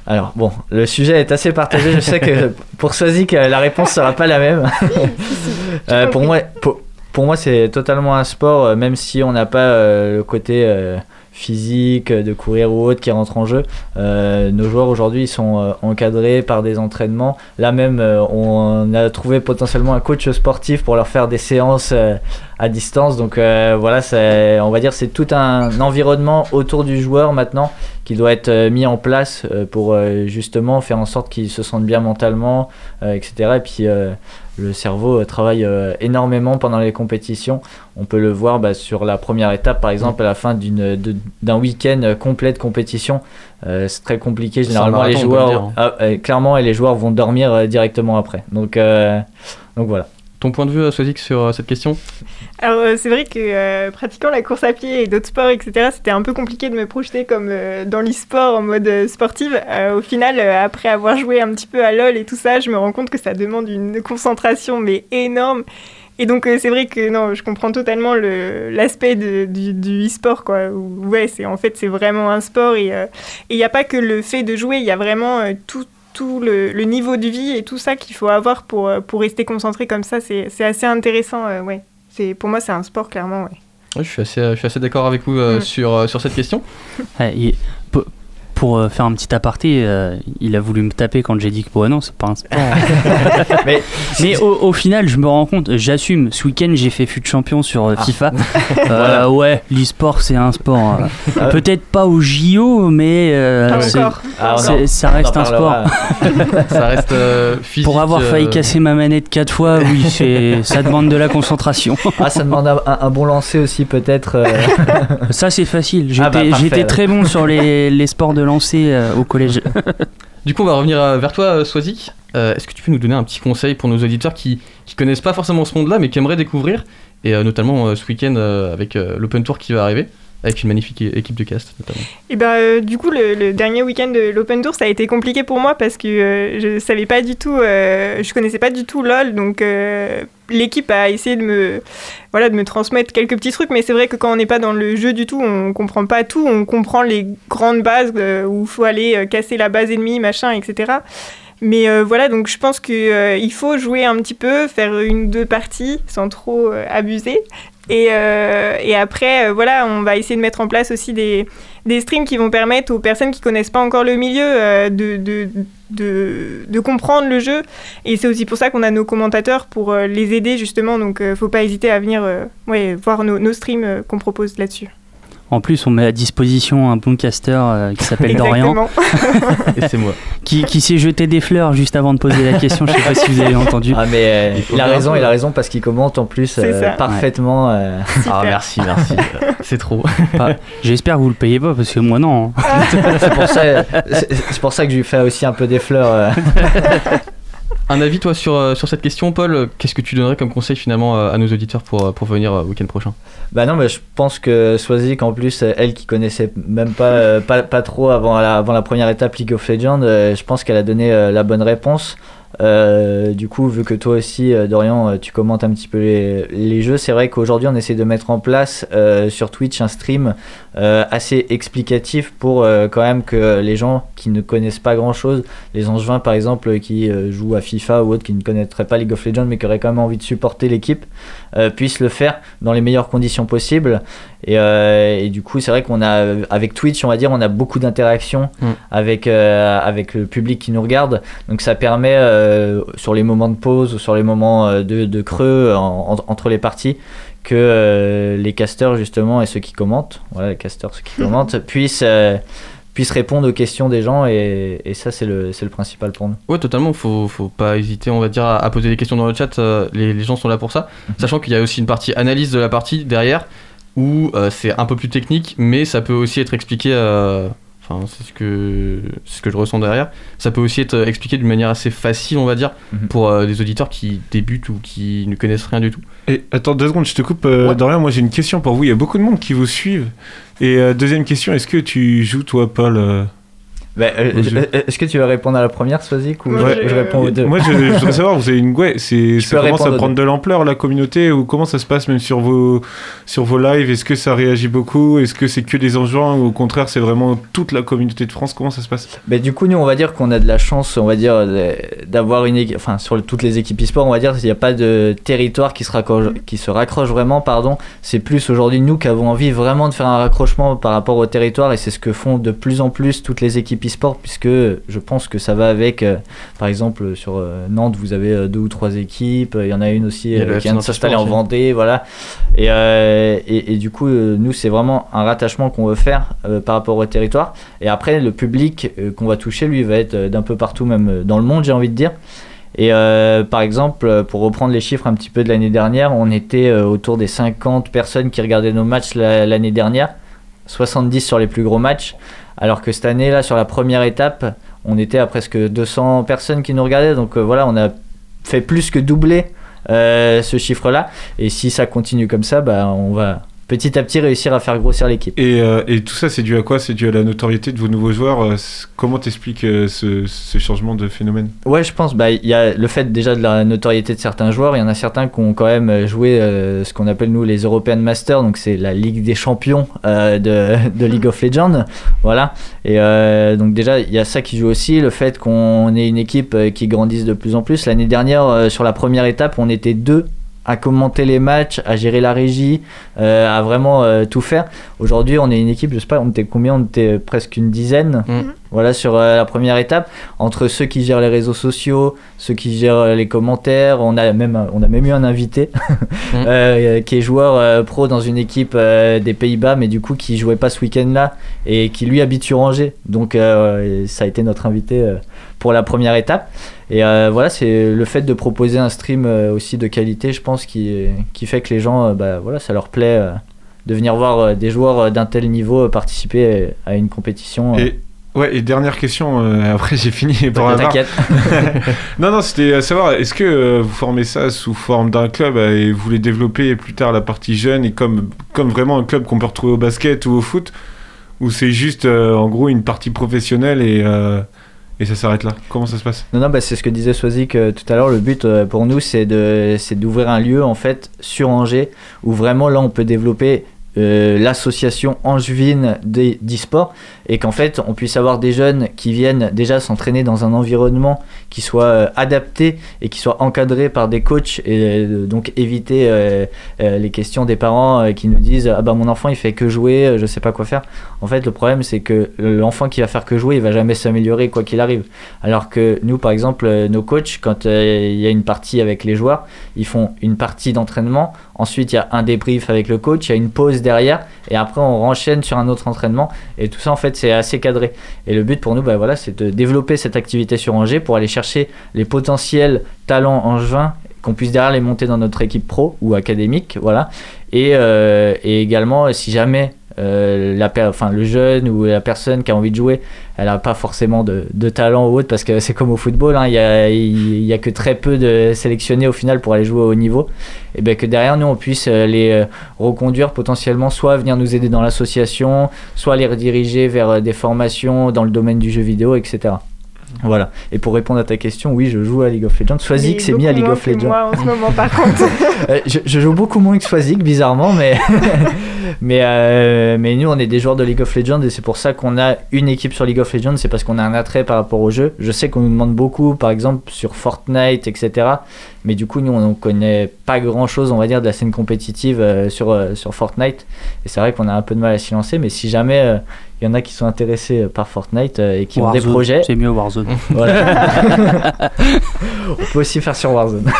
Alors bon, le sujet est assez partagé. Je sais que pour Soizic, la réponse sera pas la même. Pour moi, c'est totalement un sport, même si on n'a pas le côté physique, de courir ou autre qui rentre en jeu. Nos joueurs aujourd'hui, ils sont encadrés par des entraînements. Là même, on a trouvé potentiellement un coach sportif pour leur faire des séances à distance. Donc on va dire c'est tout un environnement autour du joueur maintenant qui doit être mis en place pour justement faire en sorte qu'ils se sentent bien mentalement, etc. Et puis le cerveau travaille énormément pendant les compétitions. On peut le voir sur la première étape, par exemple, à la fin d'un week-end complet de compétition. C'est très compliqué. Généralement, les joueurs, clairement, et les joueurs vont dormir directement après. Donc voilà. Ton point de vue, Soizic, sur cette question ? Alors, c'est vrai que pratiquant la course à pied et d'autres sports, etc., c'était un peu compliqué de me projeter comme dans l'e-sport en mode sportive. Au final, après avoir joué un petit peu à LoL et tout ça, je me rends compte que ça demande une concentration mais énorme. Et donc, c'est vrai que non, je comprends totalement l'aspect du e-sport, quoi. C'est vraiment un sport et il n'y a pas que le fait de jouer, il y a vraiment tout le niveau de vie et tout ça qu'il faut avoir pour rester concentré comme ça, c'est assez intéressant. Pour moi, c'est un sport, clairement. Ouais. Oui, je suis assez d'accord avec vous sur cette question. Pour faire un petit aparté, il a voulu me taper quand j'ai dit que non, c'est pas un sport. Mais au final, je me rends compte, j'assume, ce week-end, j'ai fait fut champion sur FIFA. Voilà. Ouais, l'e-sport, c'est un sport. Peut-être pas au JO, mais ça reste un sport. Ça reste physique. Pour avoir failli casser ma manette 4 fois, oui, ça demande de la concentration. Ça demande un bon lancer aussi, peut-être. Ça, c'est facile. J'étais très bon sur les sports de lancer au collège. Du coup, on va revenir vers toi, Soizic. Est-ce que tu peux nous donner un petit conseil pour nos auditeurs qui connaissent pas forcément ce monde-là, mais qui aimeraient découvrir, et notamment ce week-end avec l'Open Tour qui va arriver, avec une magnifique équipe du cast, notamment. Et du coup, le dernier week-end de l'Open Tour, ça a été compliqué pour moi parce que je connaissais pas du tout LoL, donc l'équipe a essayé de me transmettre quelques petits trucs, mais c'est vrai que quand on n'est pas dans le jeu du tout, on comprend pas tout, on comprend les grandes bases où il faut aller casser la base ennemie, machin, etc. Mais donc je pense qu'il faut jouer un petit peu, faire 1 ou 2 parties sans trop abuser. Et après, on va essayer de mettre en place aussi des des streams qui vont permettre aux personnes qui connaissent pas encore le milieu de comprendre le jeu, et c'est aussi pour ça qu'on a nos commentateurs pour les aider justement, donc faut pas hésiter à venir voir nos streams qu'on propose là-dessus. En plus, on met à disposition un podcaster qui s'appelle Dorian. Et c'est moi. Qui s'est jeté des fleurs juste avant de poser la question. Je ne sais pas si vous avez entendu. Ah, mais il a raison parce qu'il commente en plus parfaitement. Ouais. Ah, merci. C'est trop. J'espère que vous ne le payez pas parce que moi, non. C'est pour ça que je lui fais aussi un peu des fleurs. Un avis, toi, sur cette question, Paul, qu'est-ce que tu donnerais comme conseil finalement à nos auditeurs pour venir week-end prochain ? Bah non, mais je pense que Soizic, en plus, elle qui connaissait même pas trop avant la première étape League of Legends, je pense qu'elle a donné la bonne réponse. Du coup, vu que toi aussi, Dorian, tu commentes un petit peu les jeux, c'est vrai qu'aujourd'hui on essaie de mettre en place sur Twitch un stream assez explicatif pour quand même que les gens qui ne connaissent pas grand chose, les Angevins par exemple qui jouent à FIFA ou autres, qui ne connaîtraient pas League of Legends mais qui auraient quand même envie de supporter l'équipe, puissent le faire dans les meilleures conditions possibles. Et du coup, c'est vrai qu'on a, avec Twitch, on va dire, on a beaucoup d'interactions avec le public qui nous regarde. Donc ça permet, sur les moments de pause ou sur les moments de creux entre les parties, que les casteurs justement et ceux qui commentent, puissent... répondre aux questions des gens, et ça c'est le principal pour nous. Ouais, totalement, faut pas hésiter, on va dire, à poser des questions dans le chat, les gens sont là pour ça, sachant qu'il y a aussi une partie analyse de la partie derrière où c'est un peu plus technique, mais ça peut aussi être expliqué, enfin c'est ce que je ressens derrière, ça peut aussi être expliqué d'une manière assez facile, on va dire, pour des auditeurs qui débutent ou qui ne connaissent rien du tout. Et attends 2 secondes, je te coupe, Dorian, moi j'ai une question pour vous, il y a beaucoup de monde qui vous suivent. Et deuxième question, est-ce que tu joues, toi, Paul Est-ce que tu vas répondre à la première, Soizic, ou je réponds aux deux? Moi, je voudrais savoir, vous avez une... Ouais, ça commence à prendre de l'ampleur, la communauté, ou comment ça se passe même sur vos lives? Est-ce que ça réagit beaucoup? Est-ce que c'est que les Angevins, ou au contraire, c'est vraiment toute la communauté de France? Comment ça se passe? Du coup, nous, on va dire qu'on a de la chance, on va dire, d'avoir une équipe... Enfin, sur toutes les équipes e-sport, on va dire, il n'y a pas de territoire qui se raccroche vraiment, pardon. C'est plus aujourd'hui, nous, qui avons envie vraiment de faire un raccrochement par rapport au territoire, et c'est ce que font de plus en plus toutes les équipes e-sport, puisque je pense que ça va avec, par exemple sur Nantes vous avez 2 ou 3 équipes, il y en a une aussi qui vient de s'installer en Vendée, voilà, et du coup nous c'est vraiment un rattachement qu'on veut faire par rapport au territoire, et après le public qu'on va toucher lui va être d'un peu partout, même dans le monde, j'ai envie de dire. Et par exemple, pour reprendre les chiffres un petit peu de l'année dernière, on était autour des 50 personnes qui regardaient nos matchs l'année dernière, 70 sur les plus gros matchs. Alors que cette année, là, sur la première étape, on était à presque 200 personnes qui nous regardaient. Donc voilà, on a fait plus que doubler ce chiffre-là. Et si ça continue comme ça, on va petit à petit réussir à faire grossir l'équipe. Et tout ça, c'est dû à quoi? C'est dû à la notoriété de vos nouveaux joueurs. Comment t'expliques ce changement de phénomène? Ouais, je pense y a le fait déjà de la notoriété de certains joueurs. Il y en a certains qui ont quand même joué ce qu'on appelle nous les European Masters, donc c'est la Ligue des champions de League of Legends. Voilà. Et donc déjà, il y a ça qui joue aussi, le fait qu'on ait une équipe qui grandisse de plus en plus. L'année dernière, sur la première étape, on était 2 à commenter les matchs, à gérer la régie, à vraiment tout faire. Aujourd'hui, on est une équipe, je sais pas, on était combien? On était presque une dizaine. Voilà, sur la première étape, entre ceux qui gèrent les réseaux sociaux, ceux qui gèrent les commentaires, on a même eu un invité qui est joueur pro dans une équipe des Pays-Bas, mais du coup qui jouait pas ce week-end-là et qui lui habite sur Angers. Donc ça a été notre invité pour la première étape. Et voilà, c'est le fait de proposer un stream aussi de qualité, je pense, qui fait que les gens, voilà, ça leur plaît de venir voir des joueurs d'un tel niveau participer à une compétition. Et dernière question, après j'ai fini pour avoir. T'inquiète. Non, c'était à savoir, est-ce que vous formez ça sous forme d'un club et vous voulez développer plus tard la partie jeune, et comme vraiment un club qu'on peut retrouver au basket ou au foot, ou c'est juste en gros une partie professionnelle et ça s'arrête là? Comment ça se passe? Non, c'est ce que disait Soizic tout à l'heure. Le but pour nous, c'est d'ouvrir un lieu en fait sur Angers où vraiment là on peut développer l'association angevine d'e-sport, et qu'en fait on puisse avoir des jeunes qui viennent déjà s'entraîner dans un environnement qui soit adapté et qui soit encadré par des coachs, et donc éviter les questions des parents qui nous disent « Ah mon enfant il fait que jouer, je sais pas quoi faire ». En fait, le problème, c'est que l'enfant qui va faire que jouer, il va jamais s'améliorer quoi qu'il arrive. Alors que nous, par exemple, nos coachs, quand il y a une partie avec les joueurs, ils font une partie d'entraînement. Ensuite, il y a un débrief avec le coach, il y a une pause derrière, et après, on enchaîne sur un autre entraînement. Et tout ça, en fait, c'est assez cadré. Et le but pour nous, voilà, c'est de développer cette activité sur Angers pour aller chercher les potentiels talents angevins, qu'on puisse derrière les monter dans notre équipe pro ou académique, voilà. Et également, si jamais le jeune ou la personne qui a envie de jouer, elle n'a pas forcément de talent ou autre, parce que c'est comme au football, hein, il y a que très peu de sélectionnés au final pour aller jouer au haut niveau, et bien que derrière nous on puisse les reconduire potentiellement, soit venir nous aider dans l'association, soit les rediriger vers des formations dans le domaine du jeu vidéo, etc. Voilà. Et pour répondre à ta question, oui, je joue à League of Legends. Soizic s'est mis à League of Legends. Moi en ce moment, par contre. je joue beaucoup moins que Soizic, bizarrement, mais nous, on est des joueurs de League of Legends, et c'est pour ça qu'on a une équipe sur League of Legends. C'est parce qu'on a un attrait par rapport au jeu. Je sais qu'on nous demande beaucoup, par exemple, sur Fortnite, etc. Mais du coup, nous, on ne connaît pas grand-chose, on va dire, de la scène compétitive sur Fortnite. Et c'est vrai qu'on a un peu de mal à s'y lancer, mais si jamais... il y en a qui sont intéressés par Fortnite et qui Warzone, ont des projets. C'est mieux Warzone. Voilà. On peut aussi faire sur Warzone.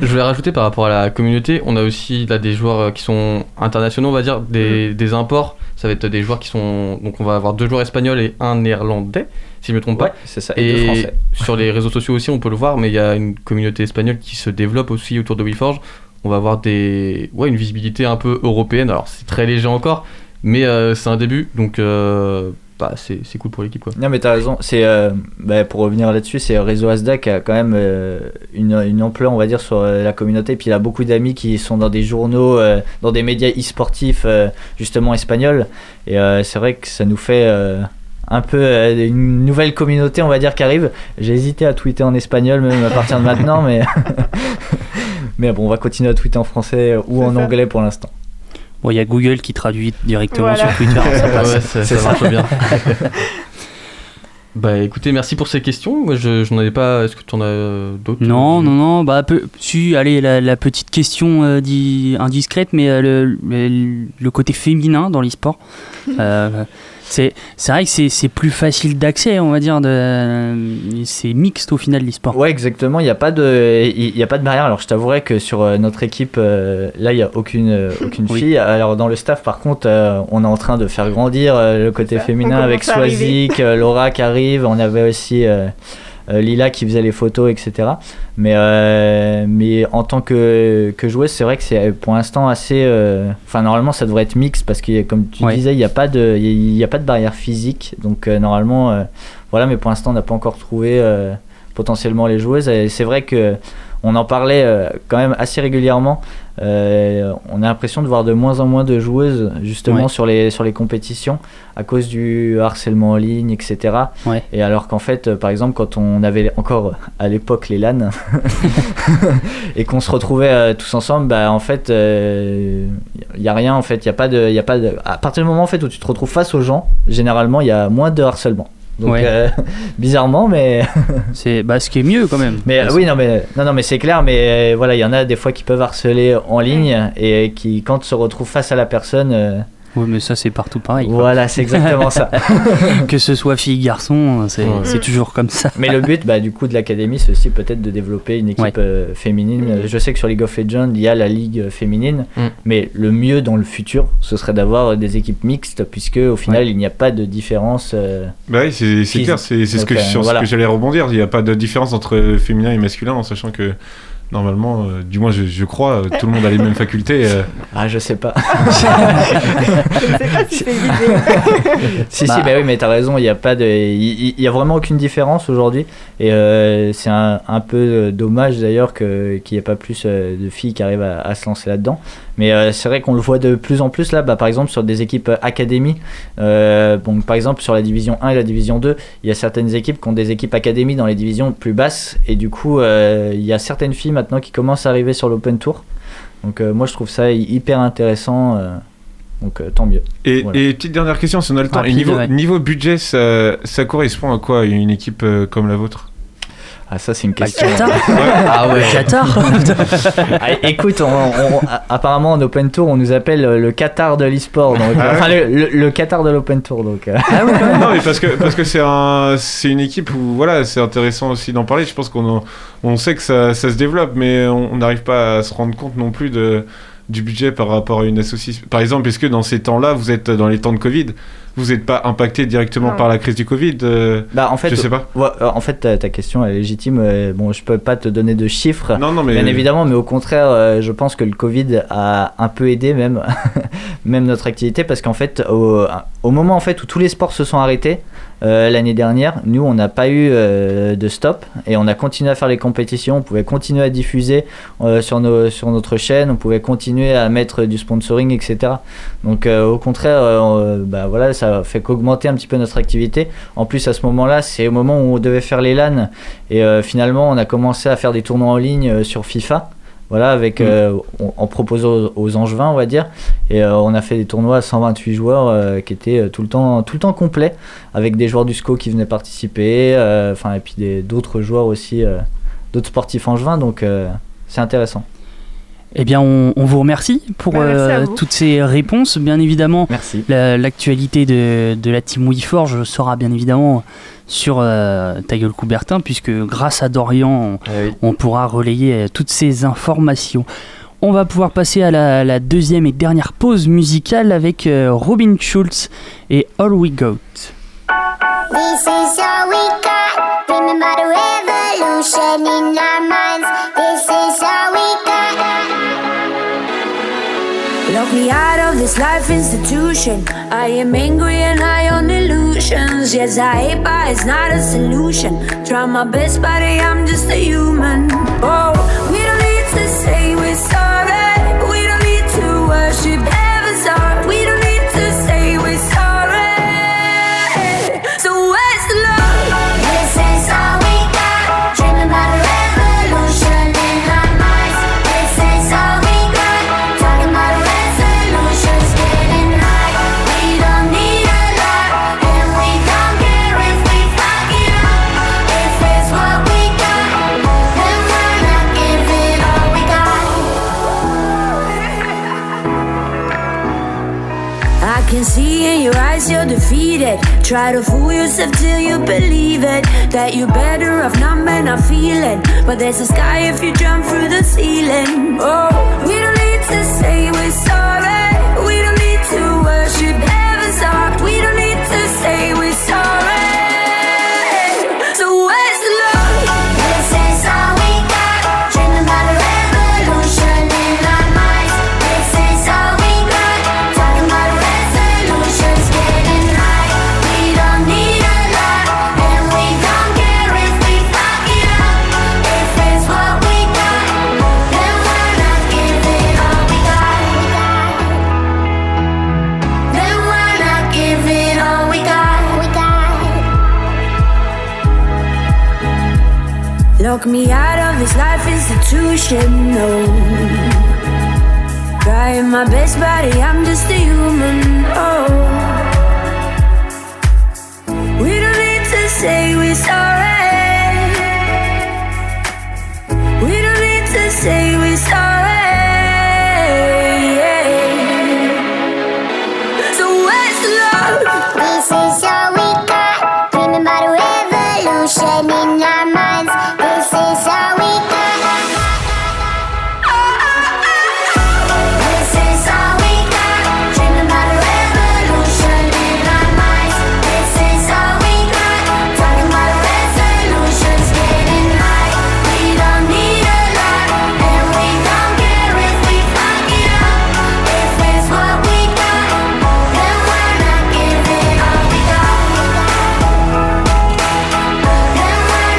Je voulais rajouter par rapport à la communauté, on a aussi là, des joueurs qui sont internationaux, on va dire, des imports. Ça va être des joueurs qui sont... Donc on va avoir 2 joueurs espagnols et un néerlandais, si je ne me trompe pas. C'est ça, et 2 français. Sur les réseaux sociaux aussi, on peut le voir, mais il y a une communauté espagnole qui se développe aussi autour de WeForge. On va avoir une visibilité un peu européenne. Alors c'est très léger encore, mais c'est un début, donc c'est cool pour l'équipe, quoi. Non mais t'as raison, c'est pour revenir là-dessus, c'est réseau Asda qui a quand même une ampleur, on va dire, sur la communauté, et puis il a beaucoup d'amis qui sont dans des journaux, dans des médias e-sportifs justement espagnols, et c'est vrai que ça nous fait un peu une nouvelle communauté, on va dire, qui arrive. J'ai hésité à tweeter en espagnol même à partir de maintenant, mais bon, on va continuer à tweeter en français ou c'est en ça. Anglais pour l'instant. Il y a Google qui traduit directement sur Twitter. Ça marche bien. Écoutez, merci pour ces questions. Moi, je n'en avais pas. Est-ce que tu en as d'autres? Non. Allez, la petite question indiscrète, mais le côté féminin dans l'e-sport. C'est vrai que c'est plus facile d'accès, on va dire, c'est mixte au final l'e-sport. Ouais, exactement, il n'y a pas de barrière. Alors je t'avouerai que sur notre équipe, là il n'y a aucune fille. Alors dans le staff par contre, on est en train de faire grandir le côté féminin avec Soizic, Laura qui arrive, on avait aussi... Lila qui faisait les photos, etc. Mais en tant que joueuse, c'est vrai que c'est pour l'instant assez... normalement, ça devrait être mixte parce que, comme tu disais, il n'y a pas de barrière physique. Donc, normalement, mais pour l'instant, on n'a pas encore trouvé potentiellement les joueuses. Et c'est vrai qu'on en parlait quand même assez régulièrement. On a l'impression de voir de moins en moins de joueuses justement sur les compétitions à cause du harcèlement en ligne, etc. Et alors qu'en fait, par exemple, quand on avait encore à l'époque les LAN et qu'on se retrouvait tous ensemble, en fait il n'y a rien, en fait il n'y a pas de... à partir du moment en fait où tu te retrouves face aux gens, généralement il y a moins de harcèlement. Donc bizarrement, mais c'est ce qui est mieux quand même. Mais non mais c'est clair, mais il y en a des fois qui peuvent harceler en ligne et qui, quand se retrouvent face à la personne, oui, mais ça c'est partout pareil, quoi. Voilà, c'est exactement ça. Que ce soit fille, garçon, c'est toujours comme ça. Mais le but du coup de l'académie, c'est aussi peut-être de développer une équipe féminine. Je sais que sur League of Legends, il y a la ligue féminine, mais le mieux dans le futur, ce serait d'avoir des équipes mixtes, puisque au final il n'y a pas de différence. C'est clair, c'est donc, ce que j'allais rebondir. Il n'y a pas de différence entre féminin et masculin, en sachant que normalement, du moins je crois, tout le monde a les mêmes facultés. Je sais pas. Je sais pas si c'est l'idée. Mais t'as raison, il y a vraiment aucune différence aujourd'hui, et c'est un peu dommage d'ailleurs qu'il n'y ait pas plus de filles qui arrivent à se lancer là-dedans. Mais c'est vrai qu'on le voit de plus en plus là, par exemple sur des équipes académies, par exemple sur la division 1 et la division 2, il y a certaines équipes qui ont des équipes académies dans les divisions plus basses, et du coup il y a certaines filles maintenant qui commencent à arriver sur l'Open Tour, donc moi je trouve ça hyper intéressant, donc tant mieux. Et petite dernière question si on a le temps, niveau budget, ça correspond à quoi une équipe comme la vôtre? Ah, ça, c'est une question. Qatar. Ah ouais, Qatar. Ah, écoute, apparemment, en Open Tour, on nous appelle le Qatar de l'e-sport. Donc, enfin, le Qatar de l'Open Tour. Donc. Ah ouais. Non, mais parce que c'est une équipe où, voilà, c'est intéressant aussi d'en parler. Je pense qu'on sait que ça se développe, mais on n'arrive pas à se rendre compte non plus du budget par rapport à une association. Par exemple, est-ce que dans ces temps-là, vous êtes dans les temps de Covid, vous n'êtes pas impacté directement par la crise du Covid? En fait, je sais pas. Ouais, en fait, ta question est légitime. Bon, je peux pas te donner de chiffres, non, mais... bien évidemment, mais au contraire, je pense que le Covid a un peu aidé même notre activité, parce qu'en fait, au moment en fait où tous les sports se sont arrêtés l'année dernière, nous, on n'a pas eu de stop et on a continué à faire les compétitions. On pouvait continuer à diffuser sur notre chaîne, on pouvait continuer à mettre du sponsoring, etc. Donc, au contraire, voilà, ça fait qu'augmenter un petit peu notre activité. En plus, à ce moment-là, c'est au moment où on devait faire les LAN et finalement, on a commencé à faire des tournois en ligne sur FIFA. Voilà, avec en proposant aux Angevins, on va dire, et on a fait des tournois à 128 joueurs qui étaient tout le temps complets, avec des joueurs du SCO qui venaient participer, et puis d'autres joueurs aussi, d'autres sportifs angevins, donc c'est intéressant. Eh bien, on vous remercie pour toutes ces réponses. Bien évidemment, l'actualité de la team WeForge sera bien évidemment sur Ta Gueule Coubertin, puisque grâce à Dorian, on pourra relayer toutes ces informations. On va pouvoir passer à la deuxième et dernière pause musicale avec Robin Schulz et All We Got. This is all we got. Remember the revolution in our minds. This is all we got. Lock me out of this life institution. I am angry and high on illusions. Yes, I hate, but it's not a solution. Try my best, buddy, I'm just a human. Oh, we don't need to say we're sorry. We don't need to worship ever sorry. We don't need to say we're sorry. So where's the love? This is all we got. Dreaming about a revolution in our minds. This is all we got. Talking about a resolutions getting high. We don't need a lot, and we don't care if we fuck it up. If it's what we got, then we're not giving all we got. I can see in your eyes you're defeated. Try to fool yourself till you believe it, that you're better off not men are feeling. But there's a sky if you jump through the ceiling. Oh, we don't need to say we're sorry. We don't need to worship ever sorry. We don't need to say we're sorry. So where's the love? This is all we got. Dreaming about a revolution in our minds. This is all we got. Talking about a resolutions getting high. We don't need a lot, and we don't care if we fuck it up. If it's what we got, then we're not giving all we got. Then we're not giving all we got. We got. Lock me out of this life institution, no. Trying my best, buddy, I'm just a human, oh. We don't need to say we're sorry. We don't need to say we're sorry. So where's the love? This is all we got. Dreaming about a revolution in our minds. This is all we got. This is all we got. Dreaming about a revolution in our minds. This is all we got. Talking about a resolutions getting high. We don't need a lot, and we don't care if we fuck it up. If it's what we got, then we're not giving all we got. Then we're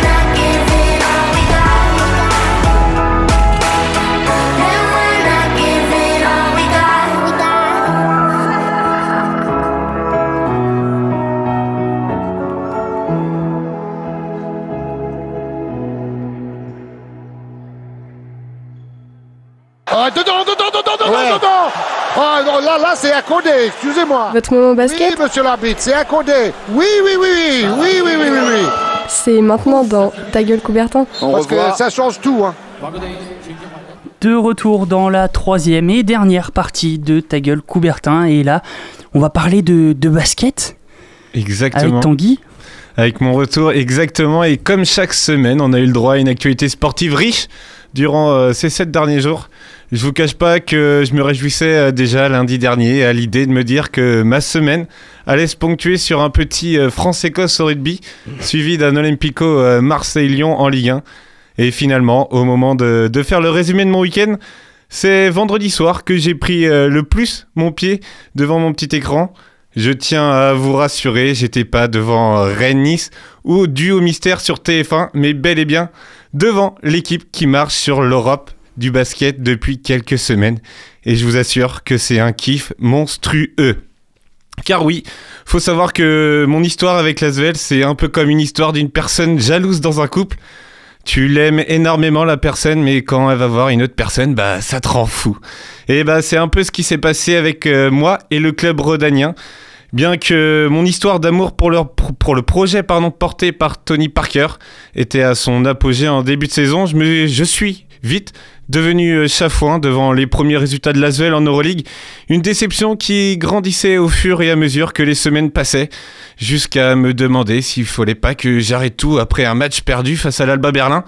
not giving all we got. Then we're not giving all we got. We got. Dedans. Ah non, là c'est accordé, excusez-moi. Votre moment basket. Oui, monsieur l'arbitre, c'est accordé. Oui. c'est maintenant dans Ta gueule Coubertin. Parce que ça change tout. Hein. De retour dans la troisième et dernière partie de Ta gueule Coubertin. Et là, on va parler de basket. Exactement. Avec Tanguy. Avec mon retour, exactement. Et comme chaque semaine, on a eu le droit à une actualité sportive riche durant ces 7 derniers jours. Je vous cache pas que je me réjouissais déjà lundi dernier à l'idée de me dire que ma semaine allait se ponctuer sur un petit France-Écosse au rugby, suivi d'un Olympico Marseille-Lyon en Ligue 1. Et finalement, au moment de faire le résumé de mon week-end, c'est vendredi soir que j'ai pris le plus mon pied devant mon petit écran. Je tiens à vous rassurer, j'étais pas devant Rennes-Nice ou dû au mystère sur TF1, mais bel et bien devant l'équipe qui marche sur l'Europe du basket depuis quelques semaines. Et je vous assure que c'est un kiff monstrueux. Car oui, faut savoir que mon histoire avec l'ASVEL, c'est un peu comme une histoire d'une personne jalouse dans un couple. Tu l'aimes énormément la personne, mais quand elle va voir une autre personne, bah ça te rend fou. Et bah c'est un peu ce qui s'est passé avec moi et le club rhodanien. Bien que mon histoire d'amour pour le projet porté par Tony Parker était à son apogée en début de saison, je suis vite devenu chafouin devant les premiers résultats de l'ASVEL en Euroleague. Une déception qui grandissait au fur et à mesure que les semaines passaient, jusqu'à me demander s'il fallait pas que j'arrête tout après un match perdu face à l'Alba Berlin.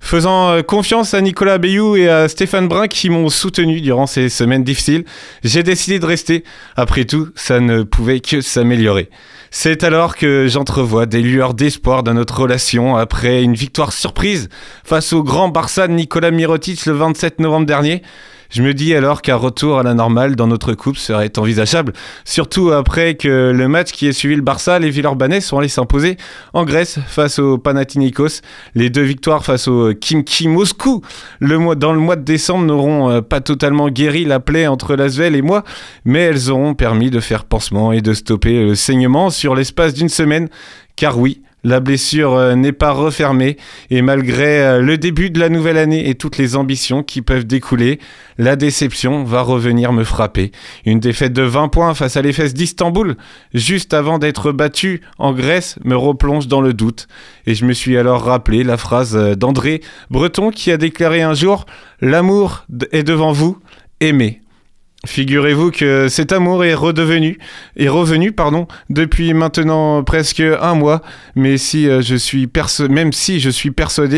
Faisant confiance à Nicolas Bayou et à Stéphane Brun qui m'ont soutenu durant ces semaines difficiles, j'ai décidé de rester. Après tout, ça ne pouvait que s'améliorer. C'est alors que j'entrevois des lueurs d'espoir dans notre relation après une victoire surprise face au grand Barça de Nicolas Mirotic le 27 novembre dernier. Je me dis alors qu'un retour à la normale dans notre couple serait envisageable, surtout après que le match qui a suivi le Barça, les Villeurbanais sont allés s'imposer en Grèce face au Panathinaikos. Les deux victoires face au Khimki Moscou dans le mois de décembre n'auront pas totalement guéri la plaie entre l'ASVEL et moi, mais elles auront permis de faire pansement et de stopper le saignement sur l'espace d'une semaine, car oui, la blessure n'est pas refermée et malgré le début de la nouvelle année et toutes les ambitions qui peuvent découler, la déception va revenir me frapper. Une défaite de 20 points face à l'Efes d'Istanbul, juste avant d'être battue en Grèce, me replonge dans le doute. Et je me suis alors rappelé la phrase d'André Breton qui a déclaré un jour « L'amour est devant vous, aimez ». Figurez-vous que cet amour est revenu, depuis maintenant presque un mois, mais même si je suis persuadé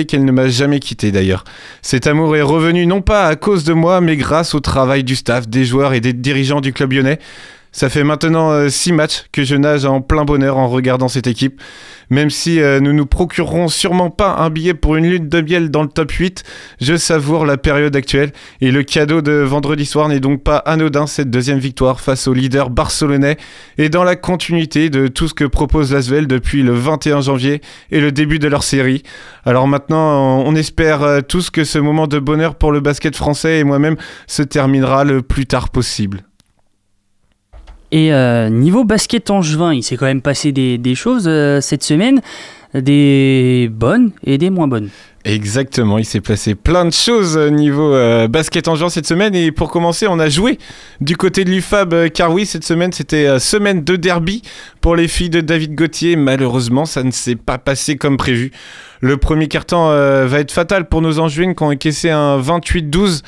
qu'elle ne m'a jamais quitté d'ailleurs. Cet amour est revenu non pas à cause de moi, mais grâce au travail du staff, des joueurs et des dirigeants du club lyonnais. Ça fait maintenant 6 matchs que je nage en plein bonheur en regardant cette équipe. Même si nous nous procurerons sûrement pas un billet pour une lutte de miel dans le top 8, je savoure la période actuelle. Et le cadeau de vendredi soir n'est donc pas anodin, cette deuxième victoire face au leader barcelonais. Et dans la continuité de tout ce que propose l'ASVEL depuis le 21 janvier et le début de leur série. Alors maintenant, on espère tous que ce moment de bonheur pour le basket français et moi-même se terminera le plus tard possible. Et niveau basket angevin, il s'est quand même passé des choses cette semaine, des bonnes et des moins bonnes. Exactement, il s'est passé plein de choses niveau basket angevin cette semaine. Et pour commencer, on a joué du côté de l'UFAB, car oui, cette semaine, c'était semaine de derby pour les filles de David Gauthier. Malheureusement, ça ne s'est pas passé comme prévu. Le premier quart-temps va être fatal pour nos Angevines qui ont encaissé un 28-12.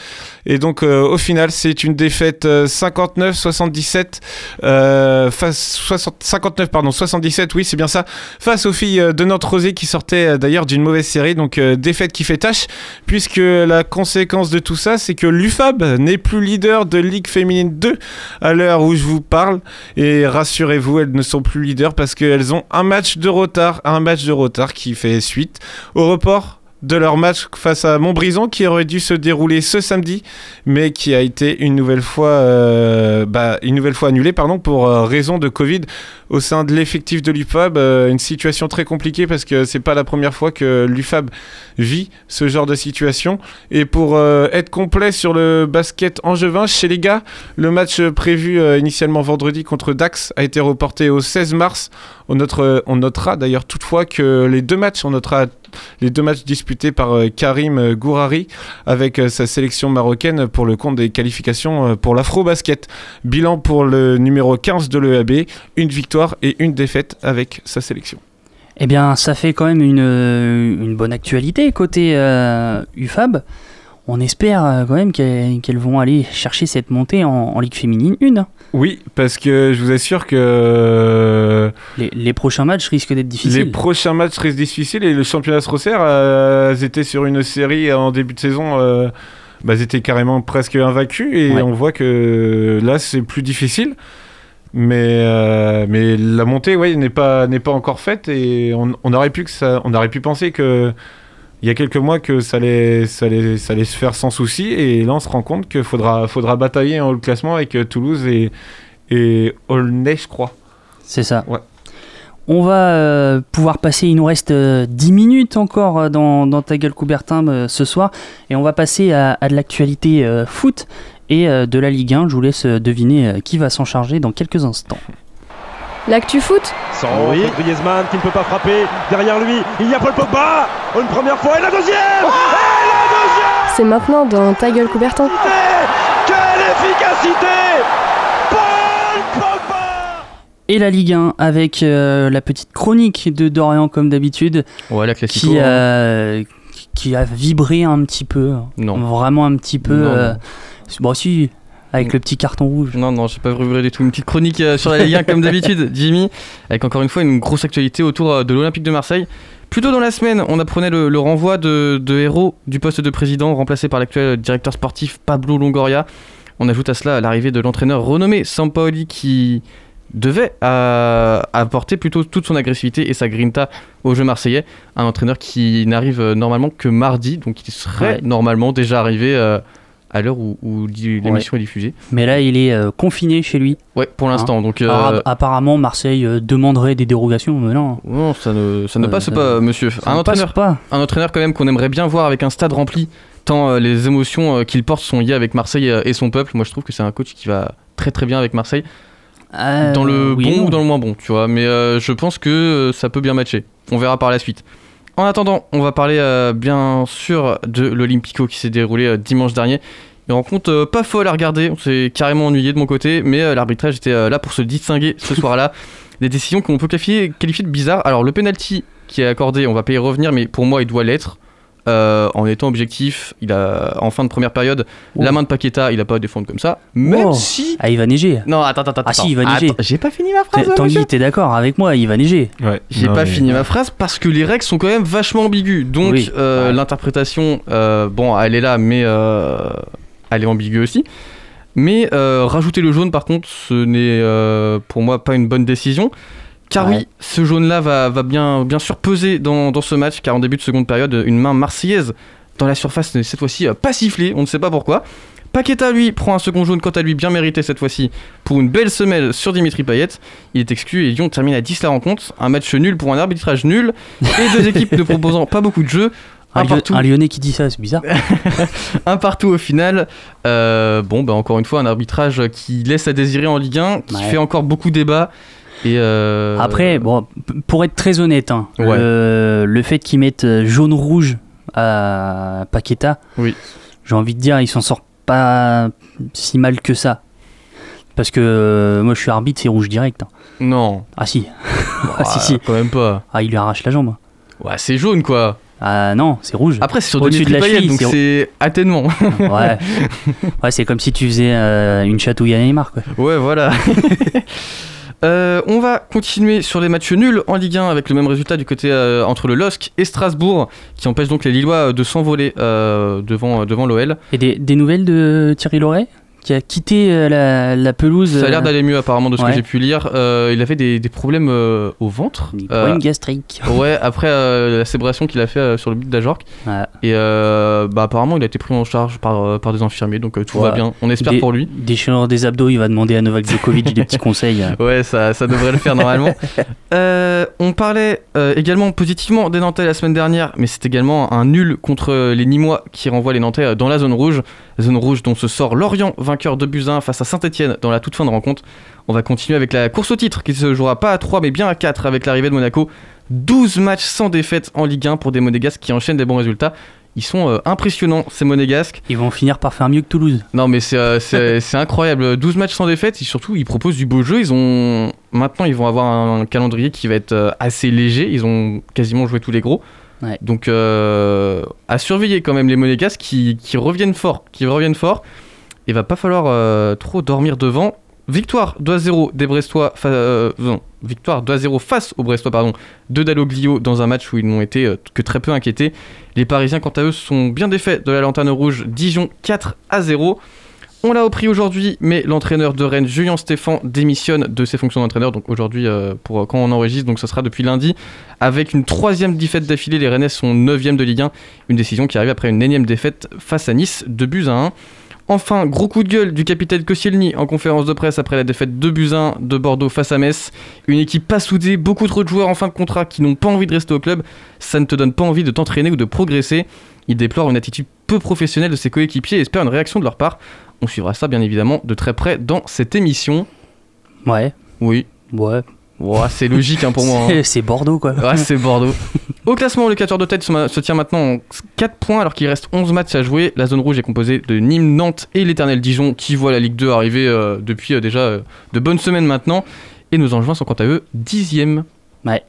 Et donc, au final, c'est une défaite 59-77. 59-77, oui, c'est bien ça. Face aux filles de Nantes-Rosé qui sortaient d'ailleurs d'une mauvaise série. Donc, défaite qui fait tâche. Puisque la conséquence de tout ça, c'est que l'UFAB n'est plus leader de Ligue féminine 2 à l'heure où je vous parle. Et rassurez-vous, elles ne sont plus leaders parce qu'elles ont un match de retard. Un match de retard qui fait suite au report de leur match face à Montbrison qui aurait dû se dérouler ce samedi mais qui a été une nouvelle fois annulé pour raison de Covid au sein de l'effectif de l'UFAB. Une situation très compliquée parce que c'est pas la première fois que l'UFAB vit ce genre de situation. Et pour être complet sur le basket angevin chez les gars, le match prévu initialement vendredi contre Dax a été reporté au 16 mars. On notera les deux matchs disputés par Karim Gourari avec sa sélection marocaine pour le compte des qualifications pour l'Afro-Basket. Bilan pour le numéro 15 de l'EAB, une victoire et une défaite avec sa sélection. Eh bien, ça fait quand même une bonne actualité côté UFAB. On espère quand même qu'elles vont aller chercher cette montée en Ligue féminine 1. Oui, parce que je vous assure que... Les prochains matchs risquent d'être difficiles. Les prochains matchs risquent difficiles et le championnat se resserre. Elles étaient sur une série en début de saison, elles étaient carrément presque invaincues et ouais. On voit que là c'est plus difficile. Mais la montée n'est pas encore faite et on aurait pu penser que... Il y a quelques mois que ça allait se faire sans souci et là on se rend compte qu'il faudra batailler en haut de classement avec Toulouse et Aulnay, je crois. C'est ça. Ouais. On va pouvoir passer, il nous reste 10 minutes encore dans ta gueule Coubertin ce soir et on va passer à de l'actualité foot et de la Ligue 1. Je vous laisse deviner qui va s'en charger dans quelques instants. L'actu foot. Oui. Griezmann qui ne peut pas frapper. Derrière lui, il y a Paul Pogba. Une première fois et la deuxième. C'est maintenant dans Ta gueule Coubertin. Quelle efficacité, Paul Pogba. Et la Ligue 1 avec la petite chronique de Dorian comme d'habitude. Ouais, la classico. Qui a vibré un petit peu. Non. Vraiment un petit peu. Non. Bon si. Avec le petit carton rouge. Non, j'ai pas vibré du tout. Une petite chronique sur la Ligue 1 comme d'habitude, Jimmy, avec encore une fois une grosse actualité autour de l'Olympique de Marseille. Plus tôt dans la semaine, on apprenait le renvoi de Hérault du poste de président, remplacé par l'actuel directeur sportif Pablo Longoria. On ajoute à cela l'arrivée de l'entraîneur renommé Sampaoli qui devait apporter plutôt toute son agressivité et sa grinta au jeu marseillais. Un entraîneur qui n'arrive normalement que mardi, donc il serait normalement déjà arrivé... à l'heure où l'émission est diffusée. Mais là, il est confiné chez lui. Ouais, pour l'instant. Donc, alors, apparemment, Marseille demanderait des dérogations, mais non. Non, ça ne passe pas, monsieur. Un entraîneur quand même qu'on aimerait bien voir avec un stade rempli, tant les émotions qu'il porte sont liées avec Marseille et son peuple. Moi, je trouve que c'est un coach qui va très très bien avec Marseille, dans le bon ou dans le moins bon, tu vois. Mais je pense que ça peut bien matcher. On verra par la suite. En attendant, on va parler bien sûr de l'Olympico qui s'est déroulé dimanche dernier. Une rencontre pas folle à regarder, on s'est carrément ennuyé de mon côté, mais l'arbitrage était là pour se distinguer ce soir-là. Des décisions qu'on peut qualifier de bizarres. Alors le penalty qui est accordé, on va pas y revenir, mais pour moi il doit l'être. En étant objectif, il a en fin de première période la main de Paqueta, il a pas à défendre comme ça. Même si il va neiger. Non, attends. Ah si, il va neiger. J'ai pas fini ma phrase. Tanguy, t'es d'accord avec moi, il va neiger. Ouais. J'ai pas fini ma phrase parce que les règles sont quand même vachement ambiguës. Donc l'interprétation, elle est là, mais elle est ambiguë aussi. Mais rajouter le jaune, par contre, ce n'est pour moi pas une bonne décision. Car oui, ce jaune-là va bien sûr peser dans ce match, car en début de seconde période, une main marseillaise dans la surface n'est cette fois-ci pas sifflée, on ne sait pas pourquoi. Paqueta, lui, prend un second jaune, quant à lui, bien mérité cette fois-ci, pour une belle semelle sur Dimitri Payet. Il est exclu et Lyon termine à 10 la rencontre. Un match nul pour un arbitrage nul, et deux équipes ne proposant pas beaucoup de jeux. Un Lyonnais qui dit ça, c'est bizarre. Un partout au final. Encore une fois, un arbitrage qui laisse à désirer en Ligue 1, qui fait encore beaucoup débat. Et Après, pour être très honnête, le fait qu'ils mettent jaune-rouge à Paqueta, j'ai envie de dire, il s'en sort pas si mal que ça. Parce que moi, je suis arbitre, c'est rouge direct. Non. Ah si. Si. Quand même pas. Ah, il lui arrache la jambe. Ouais, c'est jaune, quoi. Ah non, c'est rouge. Après, c'est sur au-dessus de la cheville, donc c'est atténuant. Ouais, c'est comme si tu faisais une chatouille à Neymar, quoi. Ouais, voilà. On va continuer sur les matchs nuls en Ligue 1 avec le même résultat du côté entre le LOSC et Strasbourg qui empêche donc les Lillois de s'envoler devant l'OL. Et des nouvelles de Thierry Loret qui a quitté la pelouse. Ça a l'air d'aller mieux apparemment de ce que j'ai pu lire. Il avait des problèmes au ventre. Des problèmes gastriques. Ouais, après la célébration qu'il a fait sur le but d'Ajorque. Ouais. Et apparemment il a été pris en charge par des infirmiers, donc tout va bien. On espère pour lui. Déchirure des abdos, il va demander à Novak Djokovic des petits conseils. Ouais, ça devrait le faire normalement. On parlait également positivement des Nantais la semaine dernière, mais c'est également un nul contre les Nîmois qui renvoie les Nantais dans la zone rouge. La zone rouge dont se sort Lorient, vainqueur 2-1 face à Saint-Etienne dans la toute fin de rencontre. On va continuer avec la course au titre qui se jouera pas à 3 mais bien à 4 avec l'arrivée de Monaco. 12 matchs sans défaite en Ligue 1 pour des Monégasques qui enchaînent des bons résultats. Ils sont impressionnants, ces Monégasques. Ils vont finir par faire mieux que Toulouse. Non, mais c'est incroyable. 12 matchs sans défaite. Et surtout, ils proposent du beau jeu. Ils ont... Maintenant, ils vont avoir un calendrier qui va être assez léger. Ils ont quasiment joué tous les gros. Ouais. Donc, à surveiller quand même les Monégasques qui reviennent fort. Il va pas falloir trop dormir devant. Victoire 2-0 des Brestois, victoire 2-0 face aux Brestois, de Dalloglio dans un match où ils n'ont été que très peu inquiétés. Les Parisiens, quant à eux, sont bien défaits de la Lanterne Rouge, Dijon 4-0. On l'a appris aujourd'hui, mais l'entraîneur de Rennes, Julien Stéphan, démissionne de ses fonctions d'entraîneur. Donc aujourd'hui, quand on enregistre, donc ça sera depuis lundi, avec une 3e défaite d'affilée. Les Rennais sont 9e de Ligue 1, une décision qui arrive après une 9e défaite face à Nice, 2-1. Enfin, gros coup de gueule du capitaine Koscielny en conférence de presse après la défaite 2-1 de Bordeaux face à Metz. Une équipe pas soudée, beaucoup trop de joueurs en fin de contrat qui n'ont pas envie de rester au club. Ça ne te donne pas envie de t'entraîner ou de progresser. Il déplore une attitude peu professionnelle de ses coéquipiers et espère une réaction de leur part. On suivra ça bien évidemment de très près dans cette émission. Ouais. Oui. Ouais. Wow, c'est logique pour moi. C'est Bordeaux quoi. Ouais, c'est Bordeaux. Au classement, le 4 de tête se tient maintenant en 4 points alors qu'il reste 11 matchs à jouer. La zone rouge est composée de Nîmes, Nantes et l'éternel Dijon qui voit la Ligue 2 arriver depuis déjà de bonnes semaines maintenant. Et nos Angevins sont quant à eux 10e. Ouais.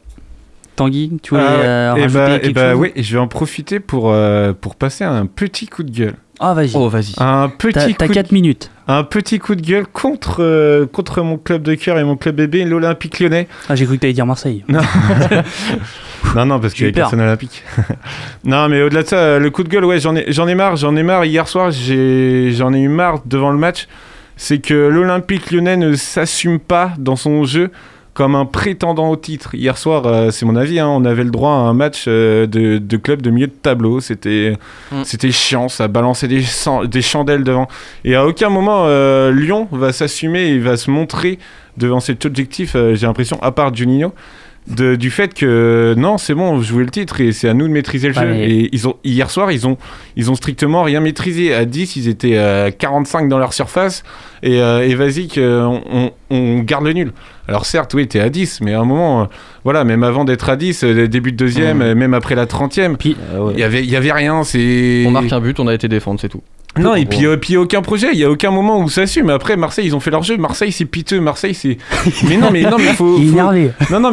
Tanguy, tu voulais rajouter quelque chose ? Oui, je vais en profiter pour passer à un petit coup de gueule. Ah, vas-y. Oh, vas-y. Un petit t'as 4 minutes. Un petit coup de gueule contre mon club de cœur et mon club bébé, l'Olympique Lyonnais. Ah, j'ai cru que t'allais dire Marseille. Non, non parce qu'il y a personne olympique. Non, mais au-delà de ça, le coup de gueule, ouais, j'en ai marre. Hier soir, j'en ai eu marre devant le match. C'est que l'Olympique Lyonnais ne s'assume pas dans son jeu comme un prétendant au titre. Hier soir, c'est mon avis, on avait le droit à un match de club de milieu de tableau. C'était chiant, ça balançait des chandelles devant. Et à aucun moment, Lyon va s'assumer et va se montrer devant cet objectif, j'ai l'impression, à part Juninho, du fait que non, c'est bon, jouer le titre et c'est à nous de maîtriser le jeu. Mais... Et hier soir, ils ont strictement rien maîtrisé. À 10, ils étaient 45 dans leur surface. Et vas-y qu'on garde le nul. Alors certes, oui, t'es à 10, mais à un moment, même avant d'être à 10, début de deuxième, même après la 30e, il y avait rien. On marque un but, on a été défendre, c'est tout. Non, et puis aucun projet, il y a aucun moment où ça assume. Après, Marseille, ils ont fait leur jeu. Marseille, c'est piteux. Marseille, c'est. Mais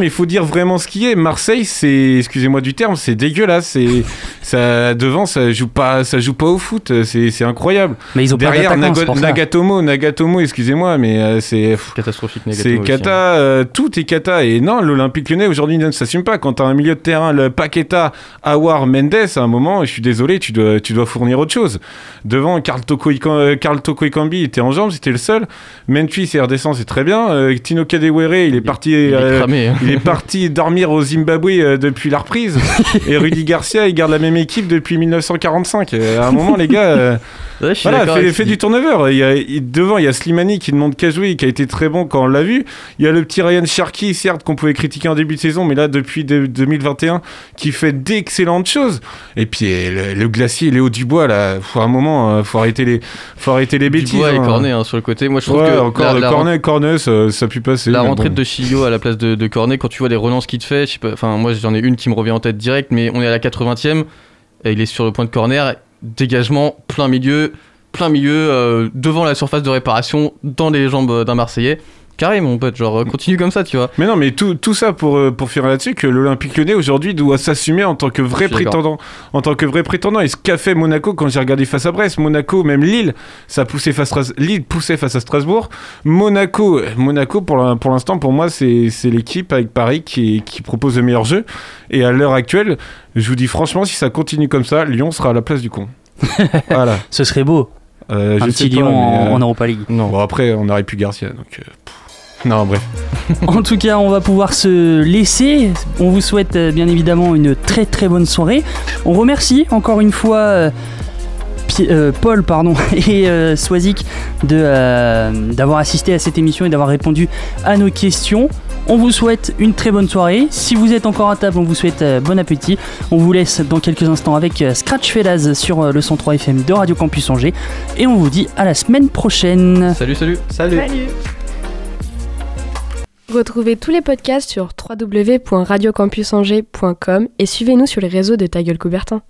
il faut dire vraiment ce qui est. Marseille, c'est, excusez-moi du terme, c'est dégueulasse. Ça devant, ça joue pas au foot. C'est incroyable. Mais ils ont derrière pas Nagatomo, excusez-moi, mais c'est catastrophique. Nagatomo, c'est cata. Tout est cata. Et non, l'Olympique Lyonnais aujourd'hui ne s'assume pas. Quand t'as un milieu de terrain, le Paqueta, Awar, Mendes, à un moment, je suis désolé, tu dois fournir autre chose. Devant, Karl Toko Ekambi était en jambes, c'était le seul. Memphis et Redescend, c'est très bien. Tino Kadewere, il est parti dormir au Zimbabwe depuis la reprise. Et Rudy Garcia, il garde la même équipe depuis 1945. À un moment, les gars, fait du turnover. Devant, il y a Slimani qui ne demande qu'à jouer, qui a été très bon quand on l'a vu. Il y a le petit Ryan Cherki, certes, qu'on pouvait critiquer en début de saison, mais là, depuis 2021, qui fait d'excellentes choses. Et puis, le glacier, Léo Dubois, là, à un moment, faut arrêter les bêtises. Dubois et Cornet, sur le côté. Moi, je trouve que... Cornet, ça pue passer. La rentrée de Chillot à la place de Cornet, quand tu vois les relances qu'il te fait, moi, j'en ai une qui me revient en tête direct, mais on est à la 80e, et il est sur le point de corner, dégagement, plein milieu, devant la surface de réparation, dans les jambes d'un Marseillais. Carré mon pote, continue comme ça, tu vois. Mais non, mais tout ça pour finir là-dessus, que l'Olympique Lyonnais aujourd'hui doit s'assumer en tant que vrai prétendant. En tant que vrai prétendant, et ce qu'a fait Monaco quand j'ai regardé face à Brest, Monaco, même Lille, Lille poussait face à Strasbourg. Monaco pour l'instant, pour moi, c'est l'équipe avec Paris qui propose le meilleur jeu. Et à l'heure actuelle, je vous dis franchement, si ça continue comme ça, Lyon sera à la place du con. Voilà. Ce serait beau. Un petit Lyon en Europa League. Non, bon, après, on aurait pu Garcia, donc... Non, bref. En tout cas, on va pouvoir se laisser. On vous souhaite bien évidemment une très très bonne soirée. On remercie encore une fois Paul et Soizic d'avoir assisté à cette émission et d'avoir répondu à nos questions. On vous souhaite une très bonne soirée. Si vous êtes encore à table, on vous souhaite bon appétit. On vous laisse dans quelques instants avec Scratch Fellas sur le 103 FM de Radio Campus Angers. Et on vous dit à la semaine prochaine. Salut. Retrouvez tous les podcasts sur www.radiocampusangers.com et suivez-nous sur les réseaux de Ta Gueule Coubertin.